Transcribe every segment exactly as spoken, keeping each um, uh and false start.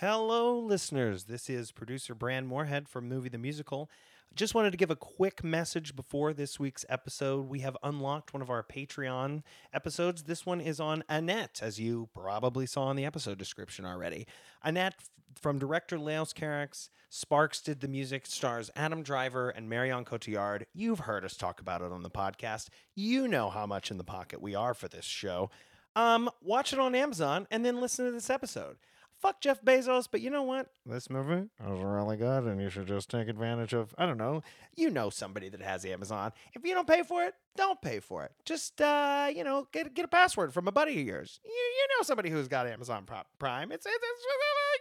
Hello, listeners. This is producer Brand Moorhead from Movie the Musical. Just wanted to give a quick message before this week's episode. We have unlocked one of our Patreon episodes. This one is on Annette, as you probably saw in the episode description already. Annette, from director Leos Carax, Sparks did the music, stars Adam Driver and Marion Cotillard. You've heard us talk about it on the podcast. You know how much in the pocket we are for this show. Um, watch it on Amazon and then listen to this episode. Fuck Jeff Bezos, but you know what? This movie is really good, and you should just take advantage of, I don't know, you know somebody that has Amazon. If you don't pay for it, don't pay for it. Just, uh, you know, get get a password from a buddy of yours. You, you know somebody who's got Amazon Prime. It's, it's, it's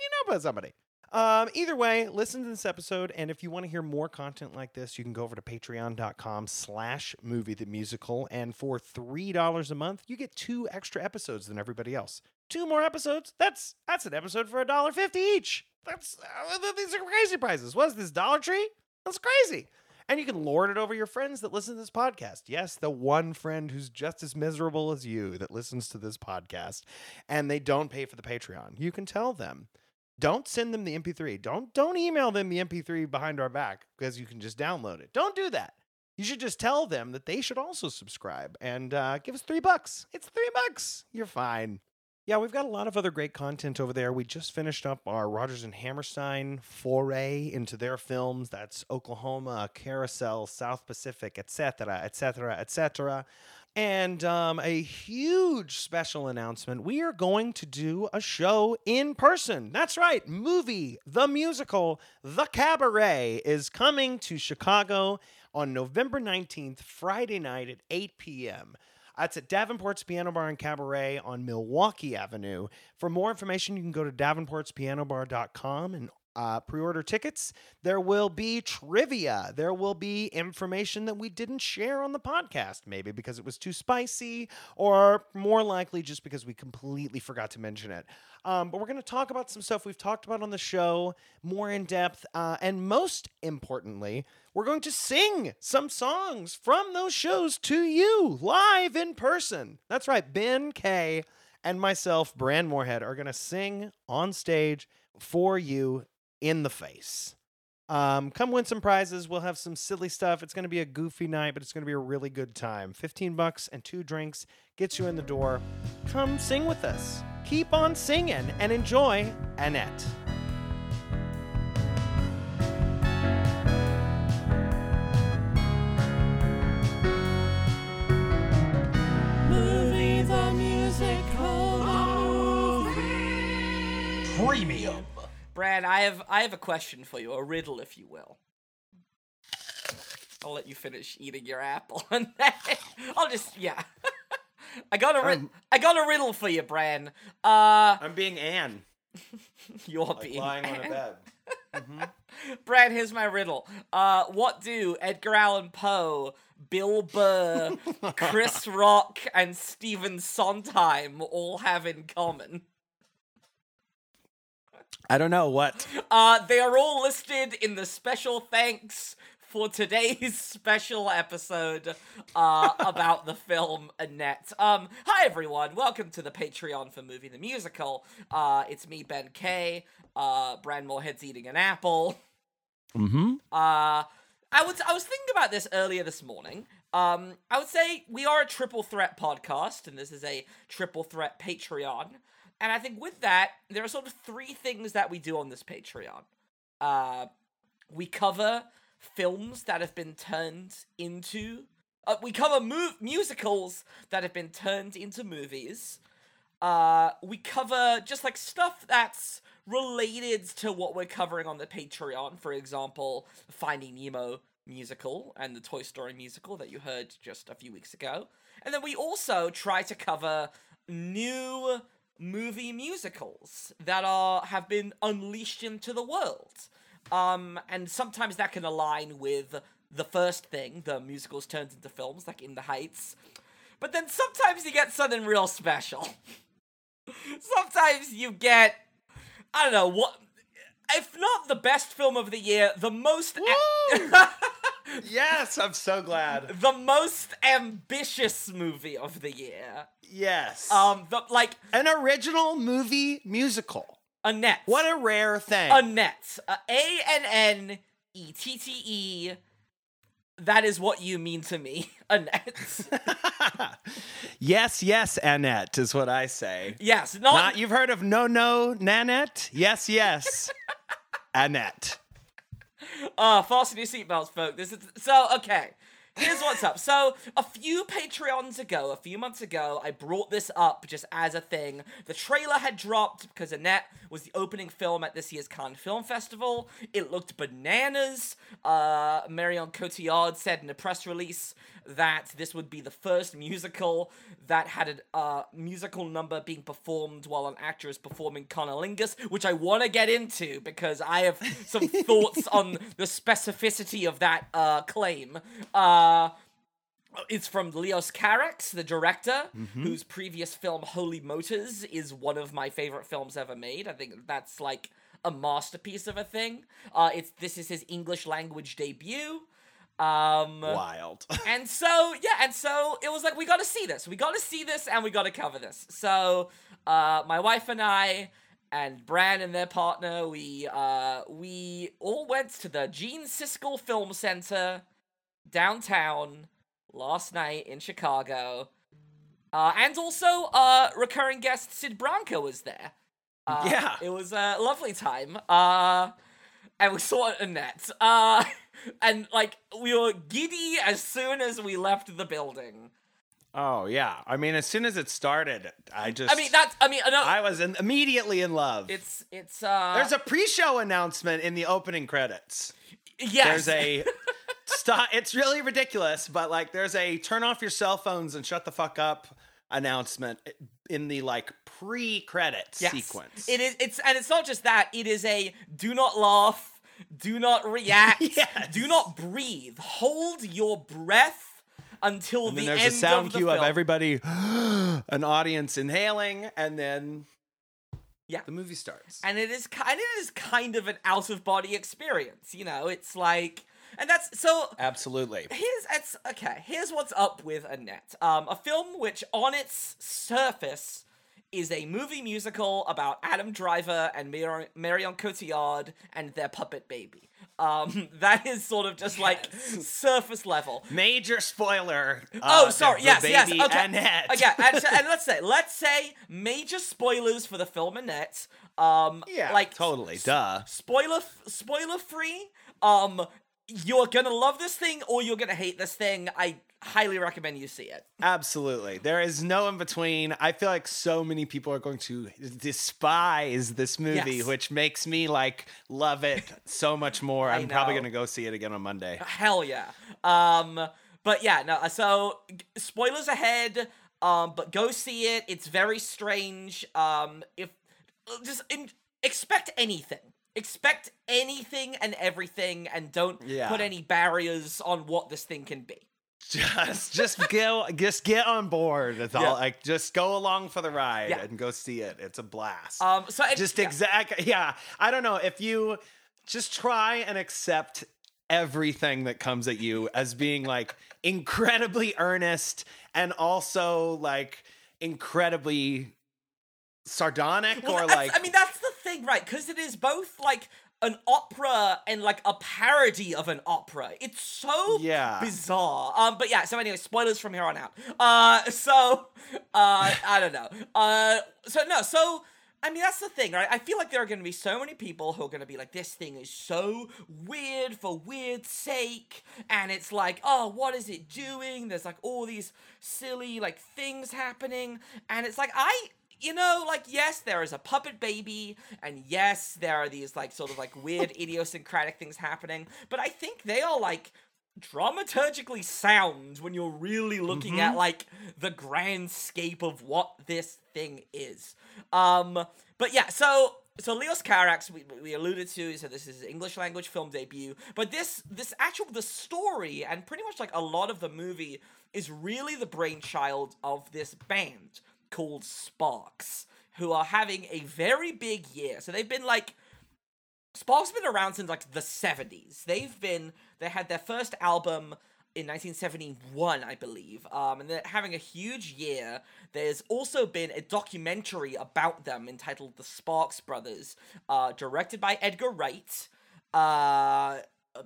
you know about somebody. Um, either way, listen to this episode, and if you want to hear more content like this, you can go over to patreon.com slash movie the musical, and for three dollars a month, you get two extra episodes than everybody else. Two more episodes? That's that's an episode for one dollar fifty each. That's uh, these are crazy prices. What is this, Dollar Tree? That's crazy. And you can lord it over your friends that listen to this podcast. Yes, the one friend who's just as miserable as you that listens to this podcast, and they don't pay for the Patreon. You can tell them. Don't send them the M P three. Don't don't email them the M P three behind our back because you can just download it. Don't do that. You should just tell them that they should also subscribe and uh, give us three bucks. It's three bucks. You're fine. Yeah, we've got a lot of other great content over there. We just finished up our Rodgers and Hammerstein foray into their films. That's Oklahoma, Carousel, South Pacific, et cetera, et cetera, et cetera. And um, a huge special announcement. We are going to do a show in person. That's right. Movie, the musical, the cabaret is coming to Chicago on November nineteenth, Friday night at eight p.m., That's at Davenport's Piano Bar and Cabaret on Milwaukee Avenue. For more information, you can go to davenports piano bar dot com and uh, pre-order tickets. There will be trivia. There will be information that we didn't share on the podcast, maybe because it was too spicy or more likely just because we completely forgot to mention it. Um, but we're going to talk about some stuff we've talked about on the show more in depth. Uh, and most importantly, we're going to sing some songs from those shows to you live in person. That's right. Ben Kay and myself, Brand Moorhead, are going to sing on stage for you in the face. Um, come win some prizes. We'll have some silly stuff. It's going to be a goofy night, but it's going to be a really good time. fifteen bucks and two drinks gets you in the door. Come sing with us. Keep on singing and enjoy Annette. Movie the musical. Movie. Premium. Brad, I have I have a question for you, a riddle, if you will. I'll let you finish eating your apple, and then I'll just yeah. I got a ri- um, I got a riddle for you, Bran. Uh, I'm being Anne. You're like being lying Anne. On a bed. Mm-hmm. Bran, here's my riddle. Uh, what do Edgar Allan Poe, Bill Burr, Chris Rock, and Stephen Sondheim all have in common? I don't know what. Uh, they are all listed in the special thanks for today's special episode uh, about the film Annette. Um, hi, everyone. Welcome to the Patreon for Movie the Musical. Uh, it's me, Ben Kay. Uh, Brand Moorhead's eating an apple. Mm-hmm. Uh, I, would, I was thinking about this earlier this morning. Um, I would say we are a triple threat podcast, and this is a triple threat Patreon. And I think with that, there are sort of three things that we do on this Patreon. Uh, we cover... films that have been turned into... Uh, we cover mu- musicals that have been turned into movies. Uh, we cover just, like, stuff that's related to what we're covering on the Patreon. For example, Finding Nemo musical and the Toy Story musical that you heard just a few weeks ago. And then we also try to cover new movie musicals that are have been unleashed into the world. Um, and sometimes that can align with the first thing, the musicals turned into films, like In the Heights. But then sometimes you get something real special. Sometimes you get, I don't know, what, if not the best film of the year, the most... A- yes, I'm so glad. The most ambitious movie of the year. Yes. Um, the, like... An original movie musical. Annette. What a rare thing. Annette. Uh, A N N E T T E. That is what you mean to me, Annette. Yes, yes, Annette is what I say. Yes. Not... not you've heard of no, no, Nanette? Yes, yes, Annette. Uh, fasten your seatbelts, folks. This is... So, okay. Here's what's up. So, a few Patreons ago, a few months ago, I brought this up just as a thing. The trailer had dropped because Annette was the opening film at this year's Cannes Film Festival. It looked bananas. Uh, Marion Cotillard said in a press release that this would be the first musical that had a uh, musical number being performed while an actor is performing Conolingus, which I want to get into because I have some thoughts on the specificity of that uh, claim. Uh, Uh, it's from Leos Carax, the director, mm-hmm. whose previous film, Holy Motors, is one of my favorite films ever made. I think that's, like, a masterpiece of a thing. Uh, it's This is his English language debut. Um, Wild. and so, yeah, and so it was like, we gotta see this. We gotta see this, and we gotta cover this. So, uh, my wife and I... and Bran and their partner, we, uh, we all went to the Gene Siskel Film Center... downtown last night in Chicago, uh, and also uh, recurring guest Sid Branca was there. Uh, yeah, it was a lovely time, uh, and we saw Annette, uh, and like we were giddy as soon as we left the building. Oh yeah, I mean, as soon as it started, I just—I mean, that's—I mean, no, I was in, immediately in love. It's it's uh, there's a pre-show announcement in the opening credits. Yes, there's a. Stop. It's really ridiculous, but like there's a turn off your cell phones and shut the fuck up announcement in the like pre-credits yes. sequence. It is it's and it's not just that, it is a do not laugh, do not react, yes. do not breathe. Hold your breath until and the end of the film. There's a sound cue of everybody an audience inhaling and then yeah. the movie starts. And it is kind it is kind of an out of body experience, you know. It's like And that's, so... Absolutely. Here's, it's, okay, here's what's up with Annette. Um, a film which, on its surface, is a movie musical about Adam Driver and Mar- Marion Cotillard and their puppet baby. Um, that is sort of just, yes. like, surface level. Major spoiler. Uh, oh, sorry, yes, yes, okay. Annette. Okay, and, and let's say, let's say major spoilers for the film Annette. Um, yeah, like, totally, s- duh. Spoiler, spoiler-free, um... You're going to love this thing or you're going to hate this thing. I highly recommend you see it. Absolutely. There is no in between. I feel like so many people are going to despise this movie, yes. which makes me like love it so much more. I'm know. probably going to go see it again on Monday. Hell yeah. Um, but yeah, no. So spoilers ahead, um, but go see it. It's very strange. Um, if just in, expect anything. Expect anything and everything and don't yeah. put any barriers on what this thing can be. Just just go just get on board. That's yeah. all like just go along for the ride yeah. and go see it. It's a blast. Um so it, just yeah. exact yeah. I don't know if you just try and accept everything that comes at you as being like incredibly earnest and also like incredibly sardonic well, or like I mean that's the thing, right? Because it is both like an opera and like a parody of an opera. It's so yeah. bizarre. Um but yeah, so anyway, spoilers from here on out. Uh so uh I don't know. Uh so no, so I mean, that's the thing, right? I feel like there are going to be so many people who are going to be like, this thing is so weird for weird's sake, and it's like, oh, what is it doing? There's like all these silly like things happening, and it's like, I You know, like, yes, there is a puppet baby, and yes, there are these, like, sort of, like, weird idiosyncratic things happening, but I think they are, like, dramaturgically sound when you're really looking mm-hmm. at, like, the grand scape of what this thing is. Um, but yeah, so... So Leos Carax, we, we alluded to, so this is his English language film debut, but this this actual, the story, and pretty much, like, a lot of the movie is really the brainchild of this band called Sparks, who are having a very big year. So they've been like, Sparks been around since like the seventies. They've been, they had their first album in nineteen seventy-one, I believe. Um, and they're having a huge year. There's also been a documentary about them entitled The Sparks Brothers, uh, directed by Edgar Wright. Uh,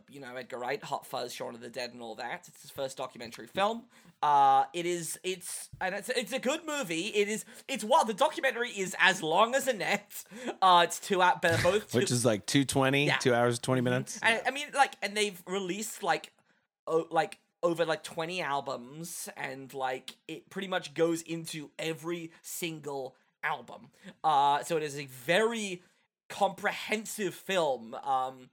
you know, Edgar Wright, Hot Fuzz, Shaun of the Dead, and all that. It's his first documentary film. Uh, it is, it's, and it's, it's a good movie. It is, it's what the documentary is as long as Annette. Uh, it's two out, but both two, which is like two twenty, yeah. two hours, twenty minutes. And, I mean, like, and they've released like, oh, like over like twenty albums, and like it pretty much goes into every single album. Uh, so it is a very comprehensive film, um,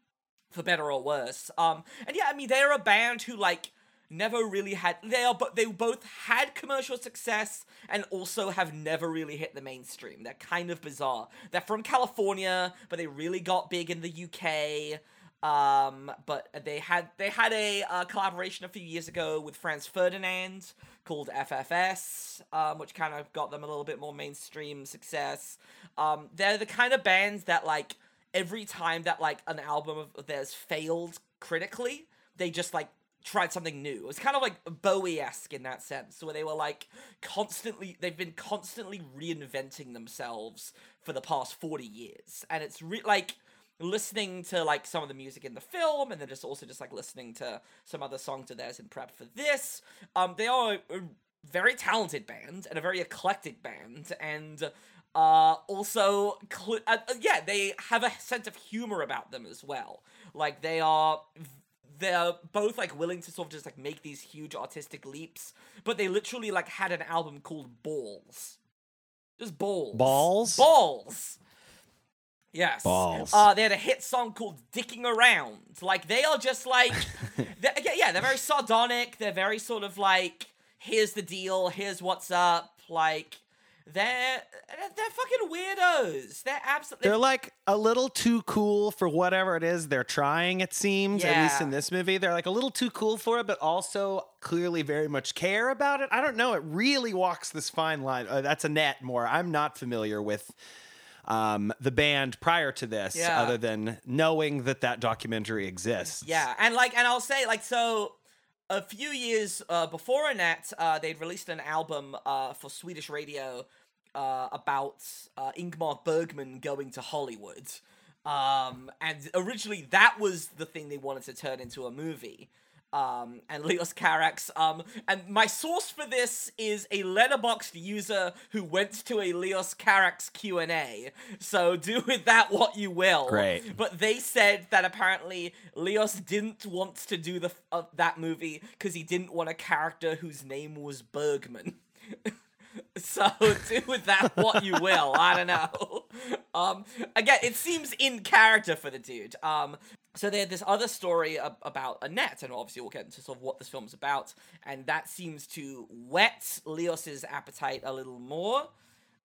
for better or worse. Um, and yeah, I mean, they're a band who like. Never really had they are, but they both had commercial success and also have never really hit the mainstream. They're kind of bizarre. They're from California, but they really got big in the U K. Um, but they had they had a uh, collaboration a few years ago with Franz Ferdinand called F F S, um, which kind of got them a little bit more mainstream success. Um, they're the kind of bands that like every time that like an album of theirs failed critically, they just like. Tried something new. It was kind of like Bowie-esque in that sense, where they were like constantly, they've been constantly reinventing themselves for the past forty years. And it's re- like listening to like some of the music in the film, and then just also just like listening to some other songs of theirs in prep for this. Um, they are a very talented band and a very eclectic band. And uh, also, cl- uh, yeah, they have a sense of humor about them as well. Like they are... They're both, like, willing to sort of just, like, make these huge artistic leaps. But they literally, like, had an album called Balls. Just Balls. Balls? Balls. Yes. Balls. Uh, they had a hit song called Dicking Around. Like, they are just, like... they're, yeah, they're very sardonic. They're very sort of, like, here's the deal. Here's what's up. Like... They're they're fucking weirdos. They're absolutely. They're like a little too cool for whatever it is they're trying. It seems, yeah. At least in this movie, they're like a little too cool for it, but also clearly very much care about it. I don't know. It really walks this fine line. Uh, that's Annette Moore. I'm not familiar with um, the band prior to this, yeah. Other than knowing that that documentary exists. Yeah, and like, and I'll say like so. A few years uh, before Annette, uh, they'd released an album uh, for Swedish radio uh, about uh, Ingmar Bergman going to Hollywood. Um, and originally, that was the thing they wanted to turn into a movie. Um, and Leos Carax. Um, and my source for this is a Letterboxd user who went to a Leos Carax Q and A. So do with that what you will. Great. But they said that apparently Leos didn't want to do the uh, that movie because he didn't want a character whose name was Bergman. So do with that what you will. I don't know. Um, again, it seems in character for the dude. Um, so they had this other story ab- about Annette, and obviously we'll get into sort of what this film's about, and that seems to whet Leos's appetite a little more.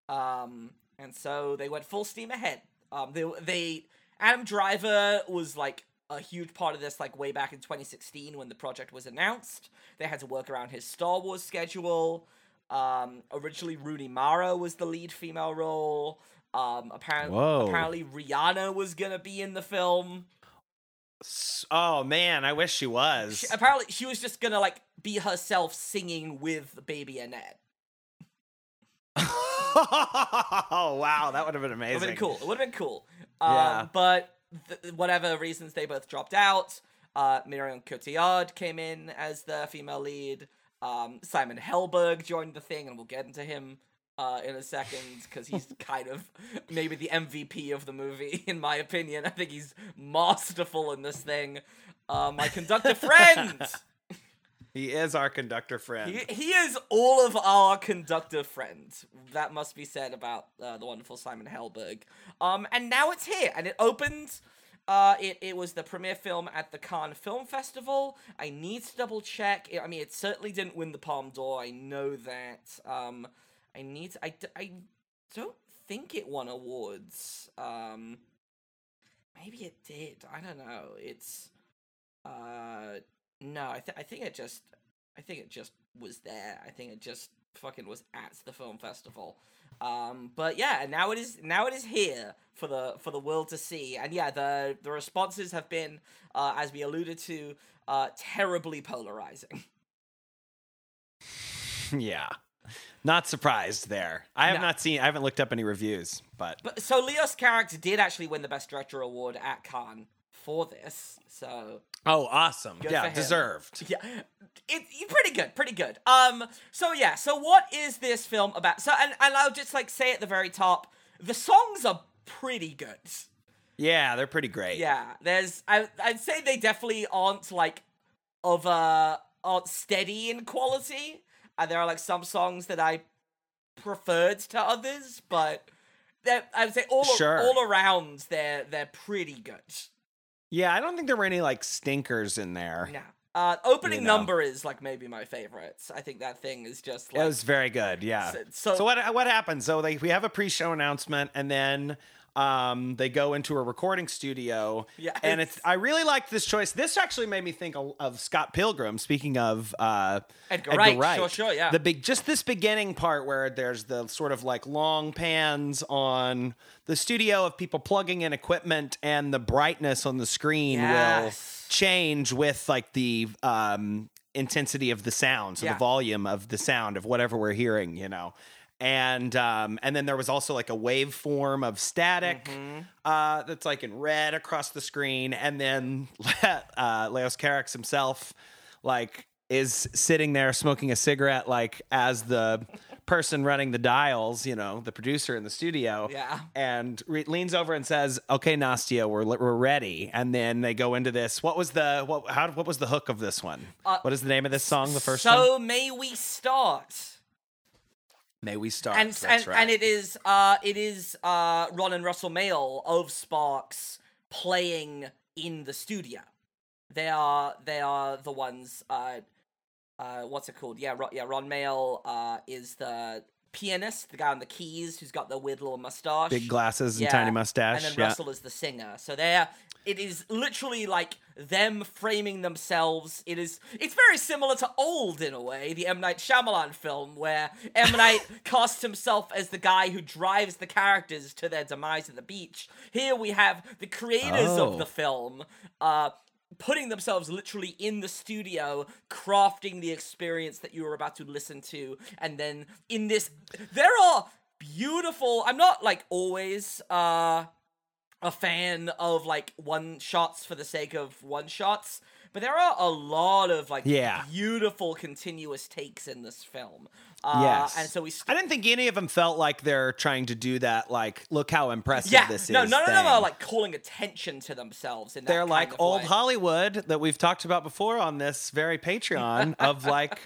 Um, and so they went full steam ahead. Um, they, they Adam Driver was like a huge part of this, like way back in twenty sixteen when the project was announced. They had to work around his Star Wars schedule. Um, originally Rooney Mara was the lead female role. Um, apparently, Whoa. apparently Rihanna was gonna be in the film. Oh man, I wish she was. She, apparently, she was just gonna like be herself singing with Baby Annette. Oh wow, that would have been amazing. It would have been cool. It would have been cool. Um, yeah. But th- whatever reasons, they both dropped out. Uh, Marion Cotillard came in as the female lead. Um, Simon Helberg joined the thing, and we'll get into him uh, in a second, because he's kind of maybe the M V P of the movie, in my opinion. I think he's masterful in this thing. Uh, my conductor friend! He is our conductor friend. He, he is all of our conductor friends. That must be said about uh, the wonderful Simon Helberg. Um, and now it's here, and it opens... Uh, it, it was the premiere film at the Cannes Film Festival. I need to double check. I mean, it certainly didn't win the Palme d'Or. I know that. Um, I need to, I, I don't think it won awards. Um, maybe it did. I don't know. It's, uh, no, I, th- I think it just, I think it just was there. I think it just fucking was at the film festival. Um, but yeah, now it is now it is here for the for the world to see. And yeah, the the responses have been, uh, as we alluded to, uh, terribly polarizing. Yeah. Not surprised there. I have no. not seen, I haven't looked up any reviews, but... but so Leos Carax did actually win the Best Director Award at Cannes for this, so... Oh, awesome. Good yeah, deserved. Yeah, it, pretty good, pretty good. Um, so yeah, so what is this film about? So, and, and I'll just like say at the very top, the songs are pretty good. Yeah, they're pretty great. Yeah, there's, I, I'd say they definitely aren't like, of a, aren't steady in quality. And there are, like, some songs that I preferred to others, but I would say all sure. all around, they're, they're pretty good. Yeah, I don't think there were any, like, stinkers in there. No. Uh, opening you know. number is, like, maybe my favorite. I think that thing is just, like... It was very good, yeah. So, so, so what what happens? So, like, we have a pre-show announcement, and then... Um, they go into a recording studio, yeah, and it's. I really liked this choice. This actually made me think of, of Scott Pilgrim. Speaking of uh, Edgar, Edgar Wright, Wright, sure, sure, yeah. The big, just this beginning part where there's the sort of like long pans on the studio of people plugging in equipment, and the brightness on the screen yes. will change with like the um, intensity of the sound, so yeah. the volume of the sound of whatever we're hearing, you know. And um, and then there was also like a waveform of static mm-hmm. uh, that's like in red across the screen. And then uh, Leos Carax himself like is sitting there smoking a cigarette like as the person running the dials, you know, the producer in the studio. Yeah. And re- leans over and says, "Okay, Nastia, we're we're ready." And then they go into this. What was the what? How what was the hook of this one? Uh, what is the name of this song? The first. So one? May we start. May we start? And, That's and, right. and it is uh, it is uh, Ron and Russell Mael of Sparks playing in the studio. They are they are the ones. Uh, uh, what's it called? Yeah, Ron, yeah. Ron Mael uh, is the pianist, the guy on the keys who's got the weird little mustache, big glasses, yeah. and tiny mustache. And then yeah. Russell is the singer. So they're it is literally like them framing themselves. It is, it's very similar to Old in a way, the M. Night Shyamalan film, where M. Night casts himself as the guy who drives the characters to their demise at the beach. Here we have the creators oh. of the film uh, putting themselves literally in the studio, crafting the experience that you are about to listen to. And then in this, there are beautiful, I'm not like always... Uh, a fan of like one shots for the sake of one shots, but there are a lot of like yeah. beautiful continuous takes in this film. Uh, yes. And so we, st- I didn't think any of them felt like they're trying to do that. Like, look how impressive yeah. this no, is. No, none thing. of them are like calling attention to themselves. In that they're kind like of old way. Hollywood that we've talked about before on this very Patreon of like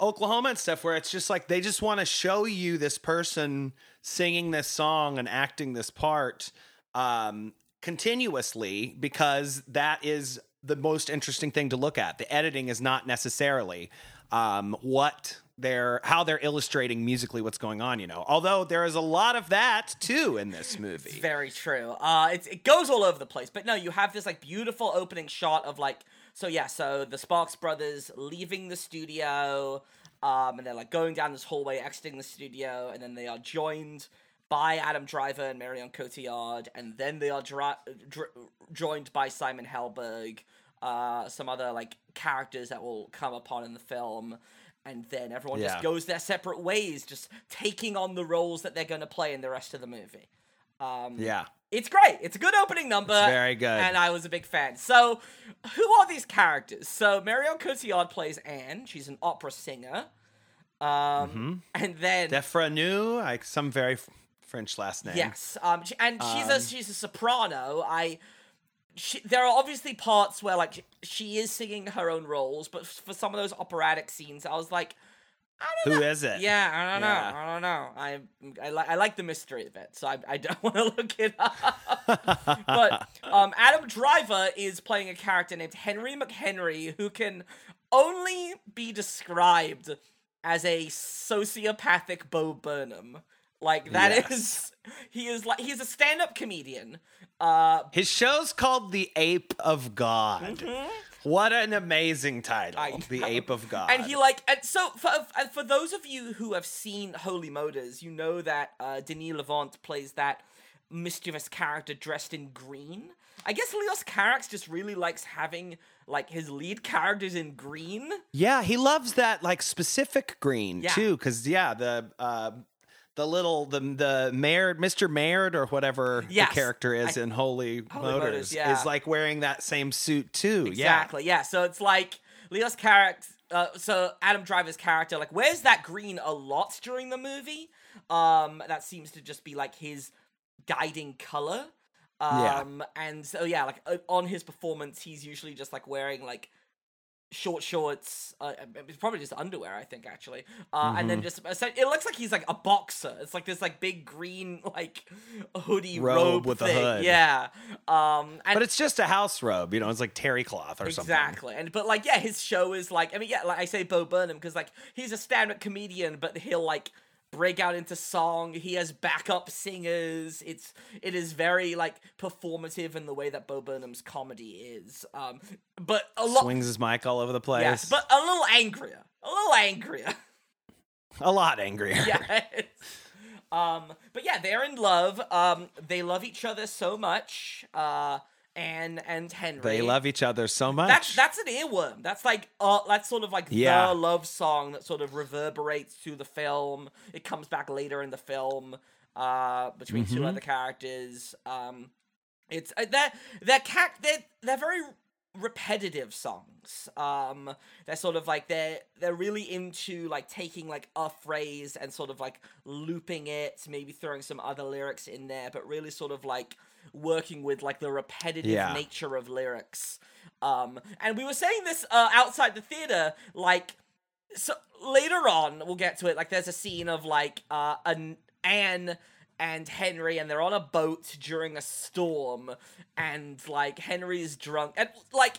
Oklahoma and stuff, where it's just like, they just want to show you this person singing this song and acting this part. Um, continuously, because that is the most interesting thing to look at. The editing is not necessarily um, what they're, how they're illustrating musically what's going on, you know. Although there is a lot of that too in this movie. It's very true. Uh, it's, it goes all over the place. But no, you have this like beautiful opening shot of like, so yeah, so the Sparks brothers leaving the studio, um, and they're like going down this hallway, exiting the studio, and then they are joined by Adam Driver and Marion Cotillard, and then they are dra- dr- joined by Simon Helberg, uh, some other, like, characters that will come upon in the film, and then everyone yeah. just goes their separate ways, just taking on the roles that they're going to play in the rest of the movie. Um, yeah. It's great. It's a good opening number. It's very good. And I was a big fan. So, who are these characters? So, Marion Cotillard plays Anne. She's an opera singer. Um, mm-hmm. And then... Defranu, like, some very... French last name. Yes, um, she, and she's um, a she's a soprano. I, she, there are obviously parts where like she, she is singing her own roles, but for some of those operatic scenes, I was like, I don't who know. Who is it? Yeah, I don't yeah. know. I don't know. I I like I like the mystery of it, so I I don't want to look it up. But um, Adam Driver is playing a character named Henry McHenry, who can only be described as a sociopathic Bo Burnham. Like, that yes. is, he is like, he's a stand-up comedian. Uh, His show's called The Ape of God. Mm-hmm. What an amazing title, I The know. Ape of God. And he like, and so for for those of you who have seen Holy Motors, you know that uh, Denis Levant plays that mischievous character dressed in green. I guess Leos Carax just really likes having like his lead characters in green. Yeah, he loves that like specific green yeah. too, because yeah, the uh, the little the the Maird, Mister Maird or whatever yes. the character is I, in Holy, Holy Motors, Motors yeah. is like wearing that same suit too. Exactly. Yeah. yeah. So it's like Leos Carax. Uh, so Adam Driver's character like wears that green a lot during the movie. Um, that seems to just be like his guiding color. Um, yeah. And so, yeah, like, uh, on his performance, he's usually just, like, wearing, like, short shorts. Uh, it's probably just underwear, I think, actually. Uh, mm-hmm. And then just, it looks like he's, like, a boxer. It's, like, this, like, big green, like, hoodie robe, robe with thing. A hood. Yeah. Um, and but it's just a house robe, you know, it's, like, terry cloth or exactly. something. Exactly. And, but, like, yeah, his show is, like, I mean, yeah, like, I say Bo Burnham, because, like, he's a stand-up comedian, but he'll, like, break out into song. He has backup singers. It's it is very like performative in the way that Bo Burnham's comedy is. Um, but a lot swings his mic all over the place. Yes, but a little angrier. A little angrier. A lot angrier. Yes. Um, but yeah, they're in love. Um, they love each other so much. Uh, Anne and Henry. They love each other so much. That's that's an earworm. That's like uh, that's sort of like yeah. the love song that sort of reverberates through the film. It comes back later in the film uh, between mm-hmm. two other characters. Um, it's uh, they're they're, ca- they're they're very repetitive songs. Um, they're sort of like they're they're really into like taking like a phrase and sort of like looping it, maybe throwing some other lyrics in there, but really sort of like working with like the repetitive yeah. nature of lyrics. Um, and we were saying this uh, outside the theater, like, so later on, we'll get to it, like there's a scene of like uh, an Anne and Henry, and they're on a boat during a storm, and like Henry's drunk, and like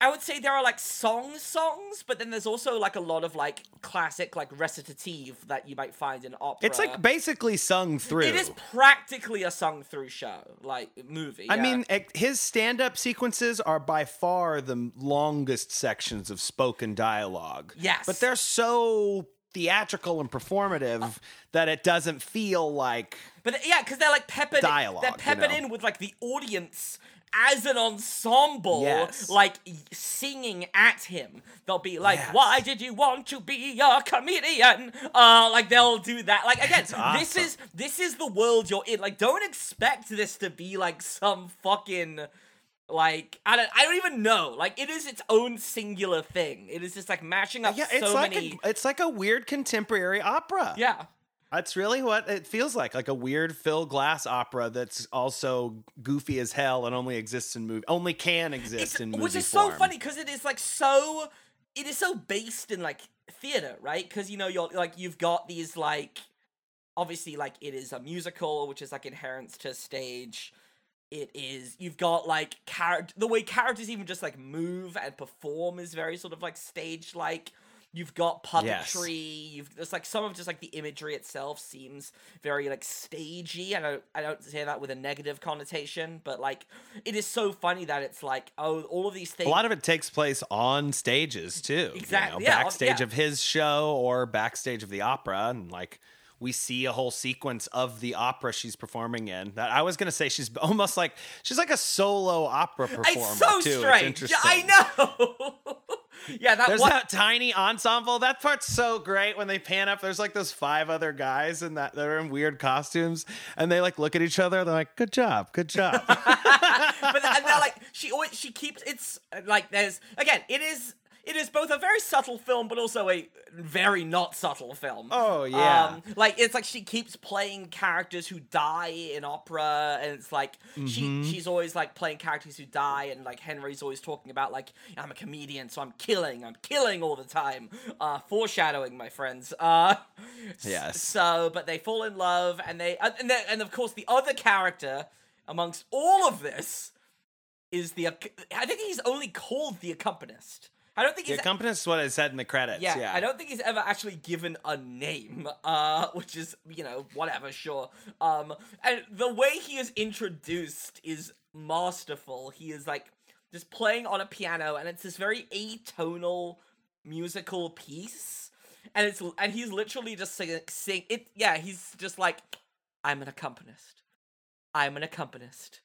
I would say there are like song songs, but then there's also like a lot of like classic like recitative that you might find in opera. It's like basically sung through. It is practically a sung through show, like movie. I yeah. mean, his stand-up sequences are by far the longest sections of spoken dialogue. Yes. But they're so theatrical and performative uh, that it doesn't feel like But th- yeah, because they're like peppered dialogue, they're peppered you know? in with like the audience as an ensemble, yes. like singing at him. They'll be like, yes. "Why did you want to be a comedian?" Uh, like they'll do that. Like again, awesome. this is this is the world you're in. Like, don't expect this to be like some fucking like I don't I don't even know. Like, it is its own singular thing. It is just like mashing up yeah, it's so like many. A, it's like a weird contemporary opera. Yeah. That's really what it feels like, like a weird Phil Glass opera that's also goofy as hell and only exists in movie, only can exist it's, in movie Which is form. So funny because it is like so, it is so based in like theater, right? Because you know you're like you've got these like, obviously like it is a musical, which is like inherent to stage. It is you've got like character, the way characters even just like move and perform is very sort of like stage like. You've got puppetry, yes. you've there's like some of just like the imagery itself seems very like stagey. I don't I don't say that with a negative connotation, but like it is so funny that it's like, oh, all of these things. A lot of it takes place on stages too. Exactly. You know, yeah, backstage yeah. of his show or backstage of the opera, and like we see a whole sequence of the opera she's performing in. That I was gonna say she's almost like she's like a solo opera performer. It's so too. strange. It's I know. Yeah, that there's one... that tiny ensemble. That part's so great when they pan up. There's like those five other guys in that they're in weird costumes, and they like look at each other. They're like, "Good job, good job." But and they're like, she always she keeps it's like there's again. It is it is both a very subtle film, but also a very not subtle film. Oh yeah, um, like it's like she keeps playing characters who die in opera, and it's like mm-hmm. she she's always like playing characters who die, and like Henry's always talking about like, "I'm a comedian, so I'm." Killing, I'm killing all the time. Uh, foreshadowing, my friends. Uh, yes. So, but they fall in love, and they, and they, and of course, the other character amongst all of this is the. I think he's only called the accompanist. I don't think he's... The accompanist is what it said in the credits, yeah, yeah. I don't think he's ever actually given a name, uh, which is, you know, whatever, sure. Um, and the way he is introduced is masterful. He is like just playing on a piano, and it's this very atonal musical piece, and it's and he's literally just singing, sing it. Yeah, he's just like, I'm an accompanist. I'm an accompanist.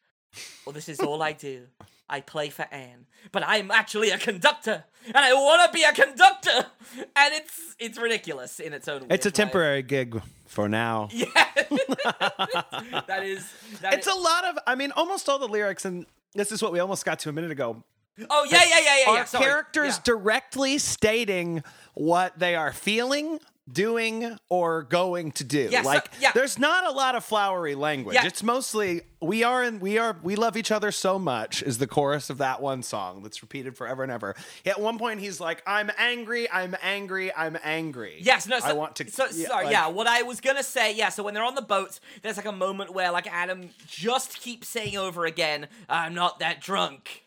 Well, this is all I do. I play for Anne, but I'm actually a conductor, and I want to be a conductor. And it's it's ridiculous in its own way. It's a temporary right? gig for now. Yeah, that is. That it's is. a lot of. I mean, almost all the lyrics, and this is what we almost got to a minute ago. Oh yeah, yeah, yeah, yeah. Are yeah, sorry. characters yeah. directly stating what they are feeling, doing, or going to do. Yeah, like, so, yeah. there's not a lot of flowery language. Yeah. It's mostly we are and we are we love each other so much is the chorus of that one song that's repeated forever and ever. At one point, he's like, "I'm angry, I'm angry, I'm angry." Yes, no, so, I want to. So, yeah, sorry, like, yeah. What I was gonna say, yeah. So when they're on the boat, there's like a moment where like Adam just keeps saying over again, "I'm not that drunk.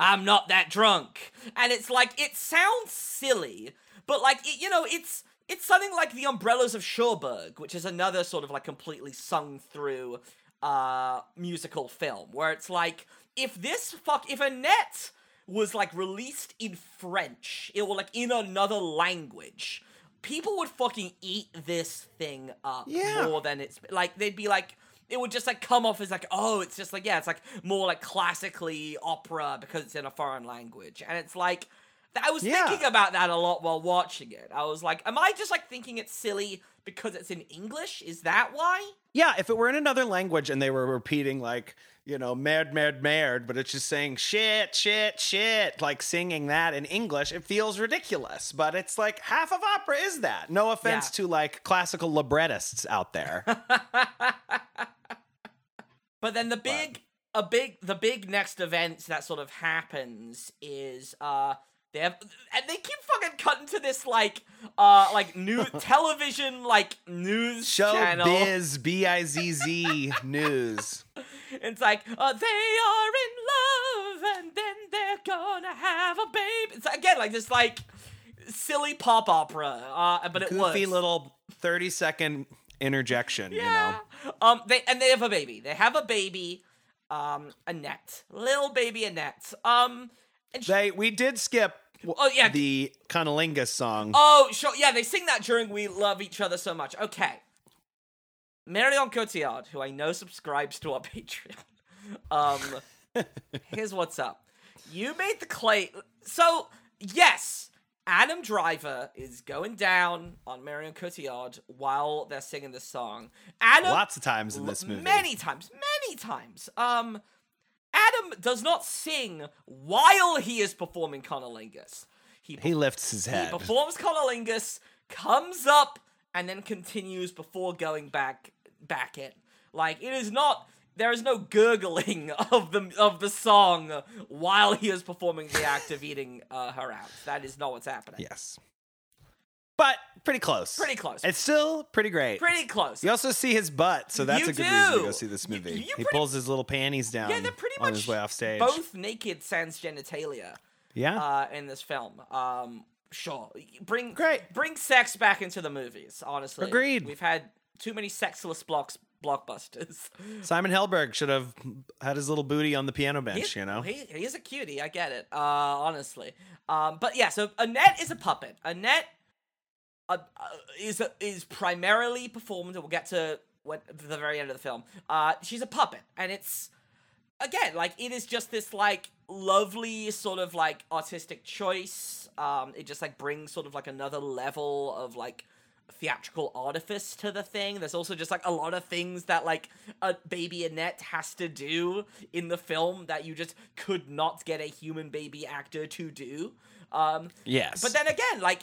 I'm not that drunk," and it's like it sounds silly, but like it, you know, it's. It's something like The Umbrellas of Cherbourg, which is another sort of, like, completely sung-through uh, musical film, where it's like, if this fuck... If Annette was, like, released in French, it or, like, in another language, people would fucking eat this thing up yeah. more than it's... Like, they'd be like... It would just, like, come off as, like, oh, it's just, like, yeah, it's, like, more, like, classically opera because it's in a foreign language. And it's, like... I was yeah. thinking about that a lot while watching it. I was like, am I just, like, thinking it's silly because it's in English? Is that why? Yeah, if it were in another language and they were repeating, like, you know, merd, merd, merd, but it's just saying shit, shit, shit, like singing that in English, it feels ridiculous. But it's like, half of opera is that. No offense yeah. to, like, classical librettists out there. But then the big, but. a big, the big next event that sort of happens is, uh... They have, and they keep fucking cutting to this like, uh, like new television, like news Show channel. Showbiz, B I Z Z news. It's like, oh, they are in love, and then they're gonna have a baby. It's again like this like silly pop opera, uh, but it was goofy little thirty second interjection. Yeah. You know. Um. They and they have a baby. They have a baby. Um. Annette, little baby Annette. Um. She, they we did skip oh, yeah. the Conolingus song. Oh, sure. Yeah, they sing that during We Love Each Other So Much. Okay. Marion Cotillard, who I know subscribes to our Patreon. Um, here's what's up. You made the claim. So, yes, Adam Driver is going down on Marion Cotillard while they're singing this song. Adam, Lots of times in this movie. Many times. Many times. Um... Adam does not sing while he is performing Conolingus. He, be- he lifts his head. He performs Conolingus, comes up, and then continues before going back back in. Like, it is not... There is no gurgling of the of the song while he is performing the act of eating uh, her out. That is not what's happening. Yes. But pretty close. Pretty close. It's still pretty great. Pretty close. You also see his butt, so that's you a good do. reason to go see this movie. You, you he pretty, pulls his little panties down yeah, they're pretty on much his way off stage. Both naked sans genitalia yeah. uh, in this film. Um, sure. Bring great. bring sex back into the movies, honestly. Agreed. We've had too many sexless blocks blockbusters. Simon Helberg should have had his little booty on the piano bench, he, you know? He, he's a cutie. I get it, uh, honestly. Um, but yeah, so Annette is a puppet. Annette... Uh, uh, is uh, is primarily performed, and we'll get to what, the very end of the film. Uh, she's a puppet, and it's, again, like, it is just this, like, lovely sort of, like, artistic choice. Um, it just, like, brings sort of, like, another level of, like, theatrical artifice to the thing. There's also just, like, a lot of things that, like, a baby Annette has to do in the film that you just could not get a human baby actor to do. Um, yes. But then again, like...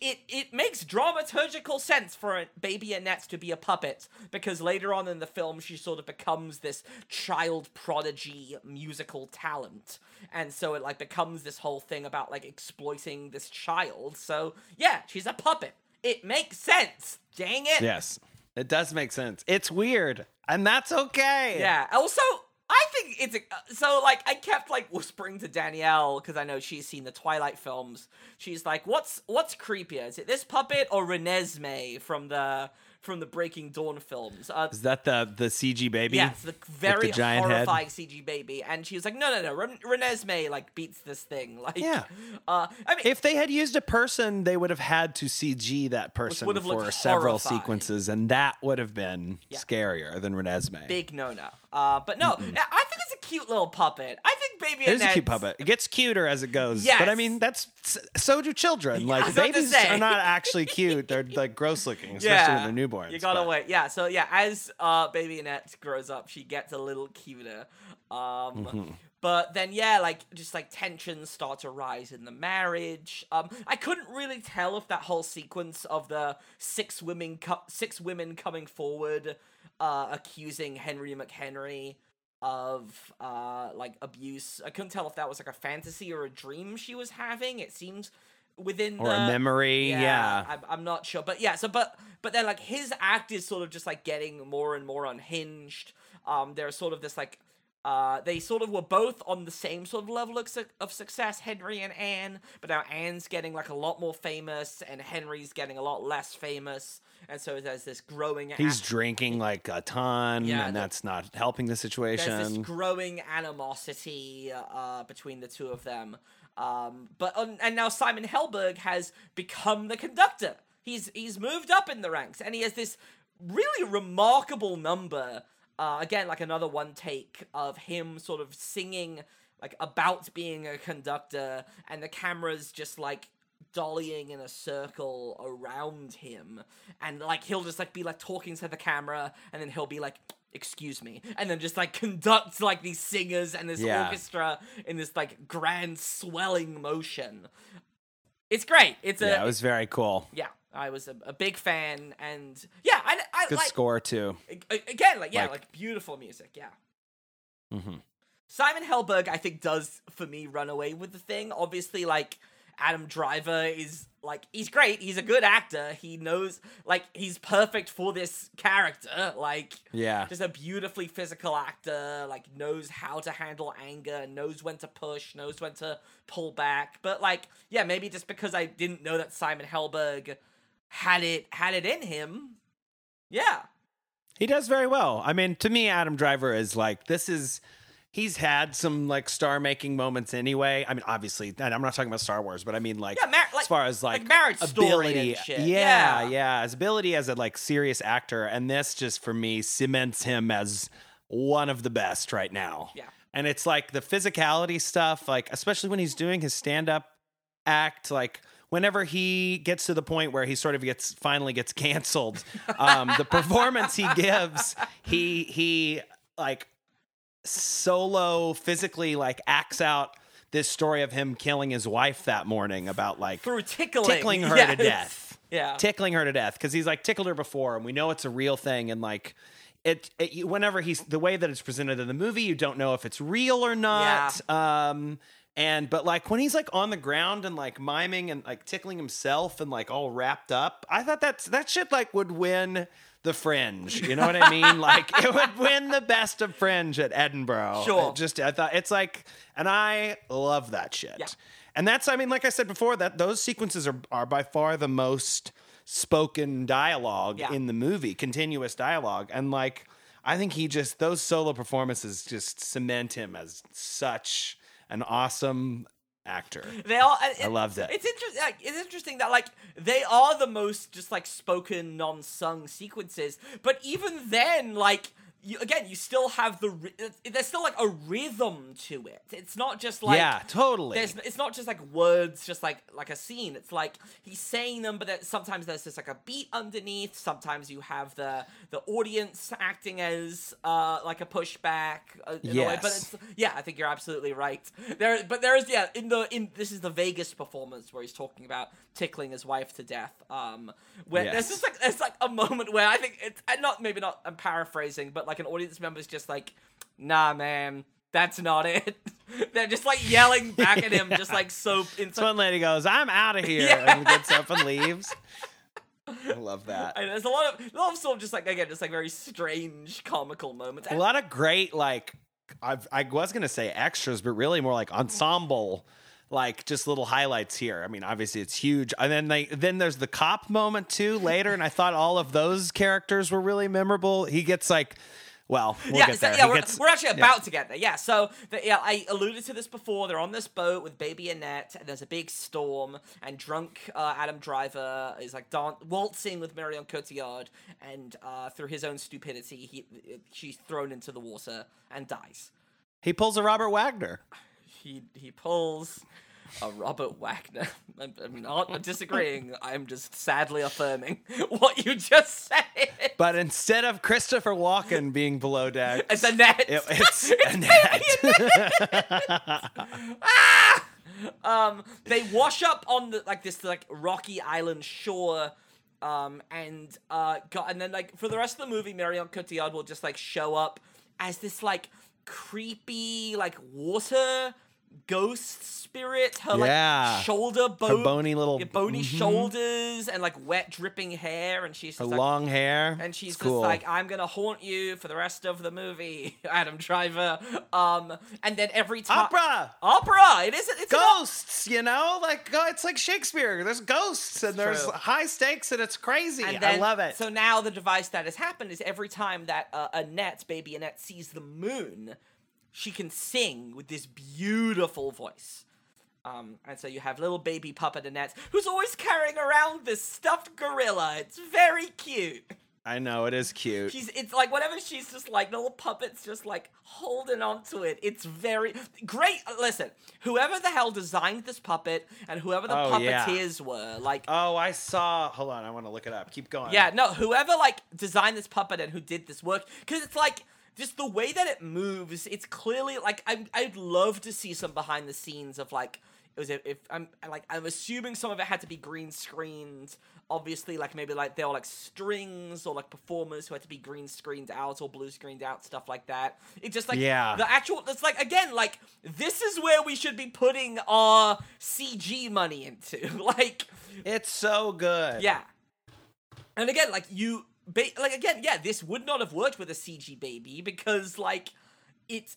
It it makes dramaturgical sense for baby Annette to be a puppet, because later on in the film she sort of becomes this child prodigy musical talent, and so it like becomes this whole thing about like exploiting this child. So yeah, she's a puppet. It makes sense. Dang it. Yes, it does make sense. It's weird, and that's okay. Yeah. Also, I think it's a, so like I kept like whispering to Danielle because I know she's seen the Twilight films. She's like, "What's what's creepier? Is it this puppet or Renesmee from the from the Breaking Dawn films. Uh, Is that the the C G baby? Yeah, it's the very the horrifying head? C G baby. And she was like, no, no, no, Ren- Renesmee like beats this thing. Like, yeah. Uh, I mean, if they had used a person, they would have had to C G that person for several horrifying. sequences, and that would have been yeah. scarier than Renesmee. Big no-no. Uh, but no, mm-mm. I think it's a cute little puppet. I think Baby Annette. It is a cute puppet. It gets cuter as it goes. Yes. But I mean, that's so do children. Like babies are not actually cute. They're like gross looking, especially yeah. when they're newborns. You gotta but. wait. Yeah. So yeah, as uh, Baby Annette grows up, she gets a little cuter. Um, mm-hmm. But then yeah, like just like tensions start to rise in the marriage. Um, I couldn't really tell if that whole sequence of the six women, co- six women coming forward. Uh, accusing Henry McHenry of uh, like abuse. I couldn't tell if that was like a fantasy or a dream she was having. It seems within or the, a memory. Yeah, yeah. I'm, I'm not sure, but yeah. So, but but then like his act is sort of just like getting more and more unhinged. Um, there's sort of this like uh, they sort of were both on the same sort of level of, su- of success, Henry and Anne. But now Anne's getting like a lot more famous, and Henry's getting a lot less famous. And so there's this growing... He's act- drinking, like, a ton, yeah, and the, that's not helping the situation. There's this growing animosity uh, between the two of them. Um, but um, and now Simon Helberg has become the conductor. He's he's moved up in the ranks, and he has this really remarkable number. Uh, again, like another one take of him sort of singing, like, about being a conductor, and the camera's just, like... dollying in a circle around him, and like he'll just like be like talking to the camera, and then he'll be like, excuse me, and then just like conducts like these singers and this yeah. orchestra in this like grand swelling motion. It's great. It's a yeah, it was very cool. Yeah, I was a, a big fan. And yeah, I, I good like, score too again, like yeah like, like beautiful music. Yeah. Mm-hmm. Simon Helberg I think does for me run away with the thing. Obviously like Adam Driver is, like, he's great. He's a good actor. He knows, like, he's perfect for this character. Like, yeah. Just a beautifully physical actor, like, knows how to handle anger, knows when to push, knows when to pull back. But, like, yeah, maybe just because I didn't know that Simon Helberg had it, had it in him. Yeah. He does very well. I mean, to me, Adam Driver is, like, this is... He's had some, like, star-making moments anyway. I mean, obviously, I'm not talking about Star Wars, but I mean, like, yeah, mar- like as far as, like, like marriage ability, story and shit. Yeah, yeah, yeah. His ability as a, like, serious actor. And this just, for me, cements him as one of the best right now. Yeah. And it's, like, the physicality stuff, like, especially when he's doing his stand-up act, like... Whenever he gets to the point where he sort of gets finally gets canceled, um, the performance he gives, he he, like... solo physically like acts out this story of him killing his wife that morning about like through tickling tickling her yes. to death yeah tickling her to death because he's like tickled her before, and we know it's a real thing. And like it, it whenever he's the way that it's presented in the movie, you don't know if it's real or not. Yeah. um and but like when he's like on the ground and like miming and like tickling himself and like all wrapped up, I thought that's that shit like would win The Fringe, you know what I mean? Like it would win the best of Fringe at Edinburgh. Sure. It just I thought it's like, and I love that shit. Yeah. And that's, I mean, like I said before, that those sequences are are by far the most spoken dialogue yeah. in the movie, continuous dialogue. And like, I think he just those solo performances just cement him as such an awesome actor. They all I it, loved it. It's interesting like, it's interesting that like they are the most just like spoken non-sung sequences, but even then like you, again you still have the there's still like a rhythm to it. It's not just like yeah, totally. There's it's not just like words just like like a scene. It's like he's saying them, but that sometimes there's just like a beat underneath. Sometimes you have the the audience acting as uh like a pushback uh, in yes. a way. But it's, yeah, I think you're absolutely right. There but there is yeah, in the in this is the Vegas performance where he's talking about tickling his wife to death. Um where yes. there's just like there's like a moment where I think it's not maybe not I'm paraphrasing, but like Like an audience member's just like, nah, man, that's not it. They're just like yelling back at him, yeah. just like so. Inside. So one lady goes, "I'm out of here," yeah. and gets up and leaves. I love that. And there's a lot of, a lot of sort of just like again, just like very strange comical moments. A lot of great like, I've, I was gonna say extras, but really more like ensemble. like just little highlights here. I mean, obviously it's huge. And then they, then there's the cop moment too later. And I thought all of those characters were really memorable. He gets like, well, we'll yeah, get there. Yeah, we're, gets, we're actually about yeah. to get there. Yeah. So the, yeah, I alluded to this before. They're on this boat with baby Annette, and there's a big storm. And drunk uh, Adam Driver is like dan- waltzing with Marion Cotillard, and uh, through his own stupidity, he she's thrown into the water and dies. He pulls a Robert Wagner. He he pulls a Robert Wagner. I'm, I'm not disagreeing. I'm just sadly affirming what you just said. But instead of Christopher Walken being below deck, it's Annette. It, it's Annette. Annette. ah! Um, they wash up on the like this like rocky island shore. Um, and uh, got, and then like for the rest of the movie, Marion Cotillard will just like show up as this like creepy like water ghost spirit, her yeah. like shoulder bo- her bony little bony mm-hmm. shoulders and like wet dripping hair, and she's just her like, long hair, and she's it's just cool. like, I'm gonna haunt you for the rest of the movie, Adam Driver. Um and then every time opera opera it isn't it's ghosts, you know, like it's like Shakespeare, there's ghosts, it's and true. There's high stakes, and it's crazy, and then, I love it. So now the device that has happened is every time that uh, Annette baby Annette sees the moon, she can sing with this beautiful voice. Um, and so you have little baby puppet Annette, who's always carrying around this stuffed gorilla. It's very cute. I know, it is cute. She's, it's like, whatever she's just like, the little puppet's just like holding on to it. It's very great. Listen, whoever the hell designed this puppet and whoever the oh, puppeteers yeah. were, like... Oh, I saw... Hold on, I want to look it up. Keep going. Yeah, no, whoever, like, designed this puppet and who did this work, because it's like... Just the way that it moves, it's clearly, like, I'm, I'd love to see some behind the scenes of, like, it was if, if I'm, like, I'm assuming some of it had to be green screened. Obviously, like, maybe, like, there were, like, strings or, like, performers who had to be green screened out or blue screened out, stuff like that. It's just, like, yeah. the actual, it's, like, again, like, this is where we should be putting our C G money into. Like. It's so good. Yeah. And, again, like, you... Ba- like, again, yeah, this would not have worked with a C G baby because, like, it's...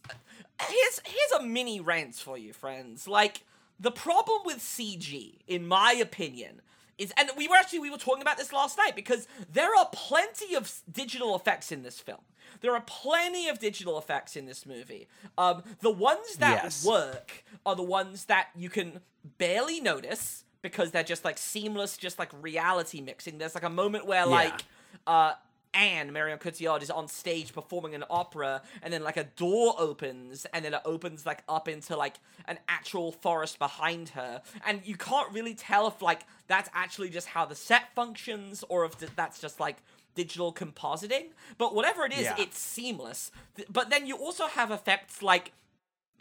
Here's, here's a mini rant for you, friends. Like, the problem with C G, in my opinion, is... And we were actually, we were talking about this last night because there are plenty of digital effects in this film. There are plenty of digital effects in this movie. Um, the ones that yes. work are the ones that you can barely notice because they're just, like, seamless, just, like, reality mixing. There's, like, a moment where, yeah. like... Uh, Anne, Marion Cotillard, is on stage performing an opera, and then, like, a door opens, and then it opens, like, up into, like, an actual forest behind her, and you can't really tell if, like, that's actually just how the set functions, or if that's just, like, digital compositing, but whatever it is, yeah. it's seamless. But then you also have effects like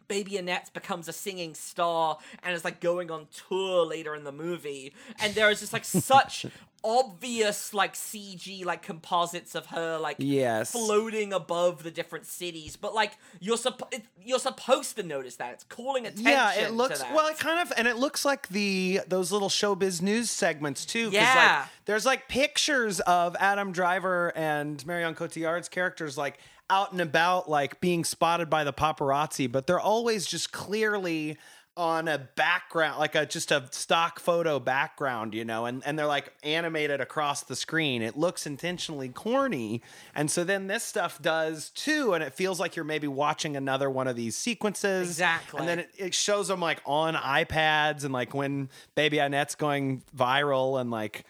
baby Annette becomes a singing star and is, like, going on tour later in the movie. And there is just, like, such obvious, like, C G, like, composites of her, like, yes. floating above the different cities. But, like, you're supp- it, you're supposed to notice that. It's calling attention yeah, it looks, to that. Well, it kind of... And it looks like the those little Showbiz News segments, too. Yeah. Like, there's, like, pictures of Adam Driver and Marion Cotillard's characters, like... out and about, like, being spotted by the paparazzi, but they're always just clearly on a background, like a just a stock photo background, you know, and, and they're, like, animated across the screen. It looks intentionally corny, and so then this stuff does, too, and it feels like you're maybe watching another one of these sequences. Exactly. And then it, it shows them, like, on iPads, and, like, when Baby Annette's going viral, and, like...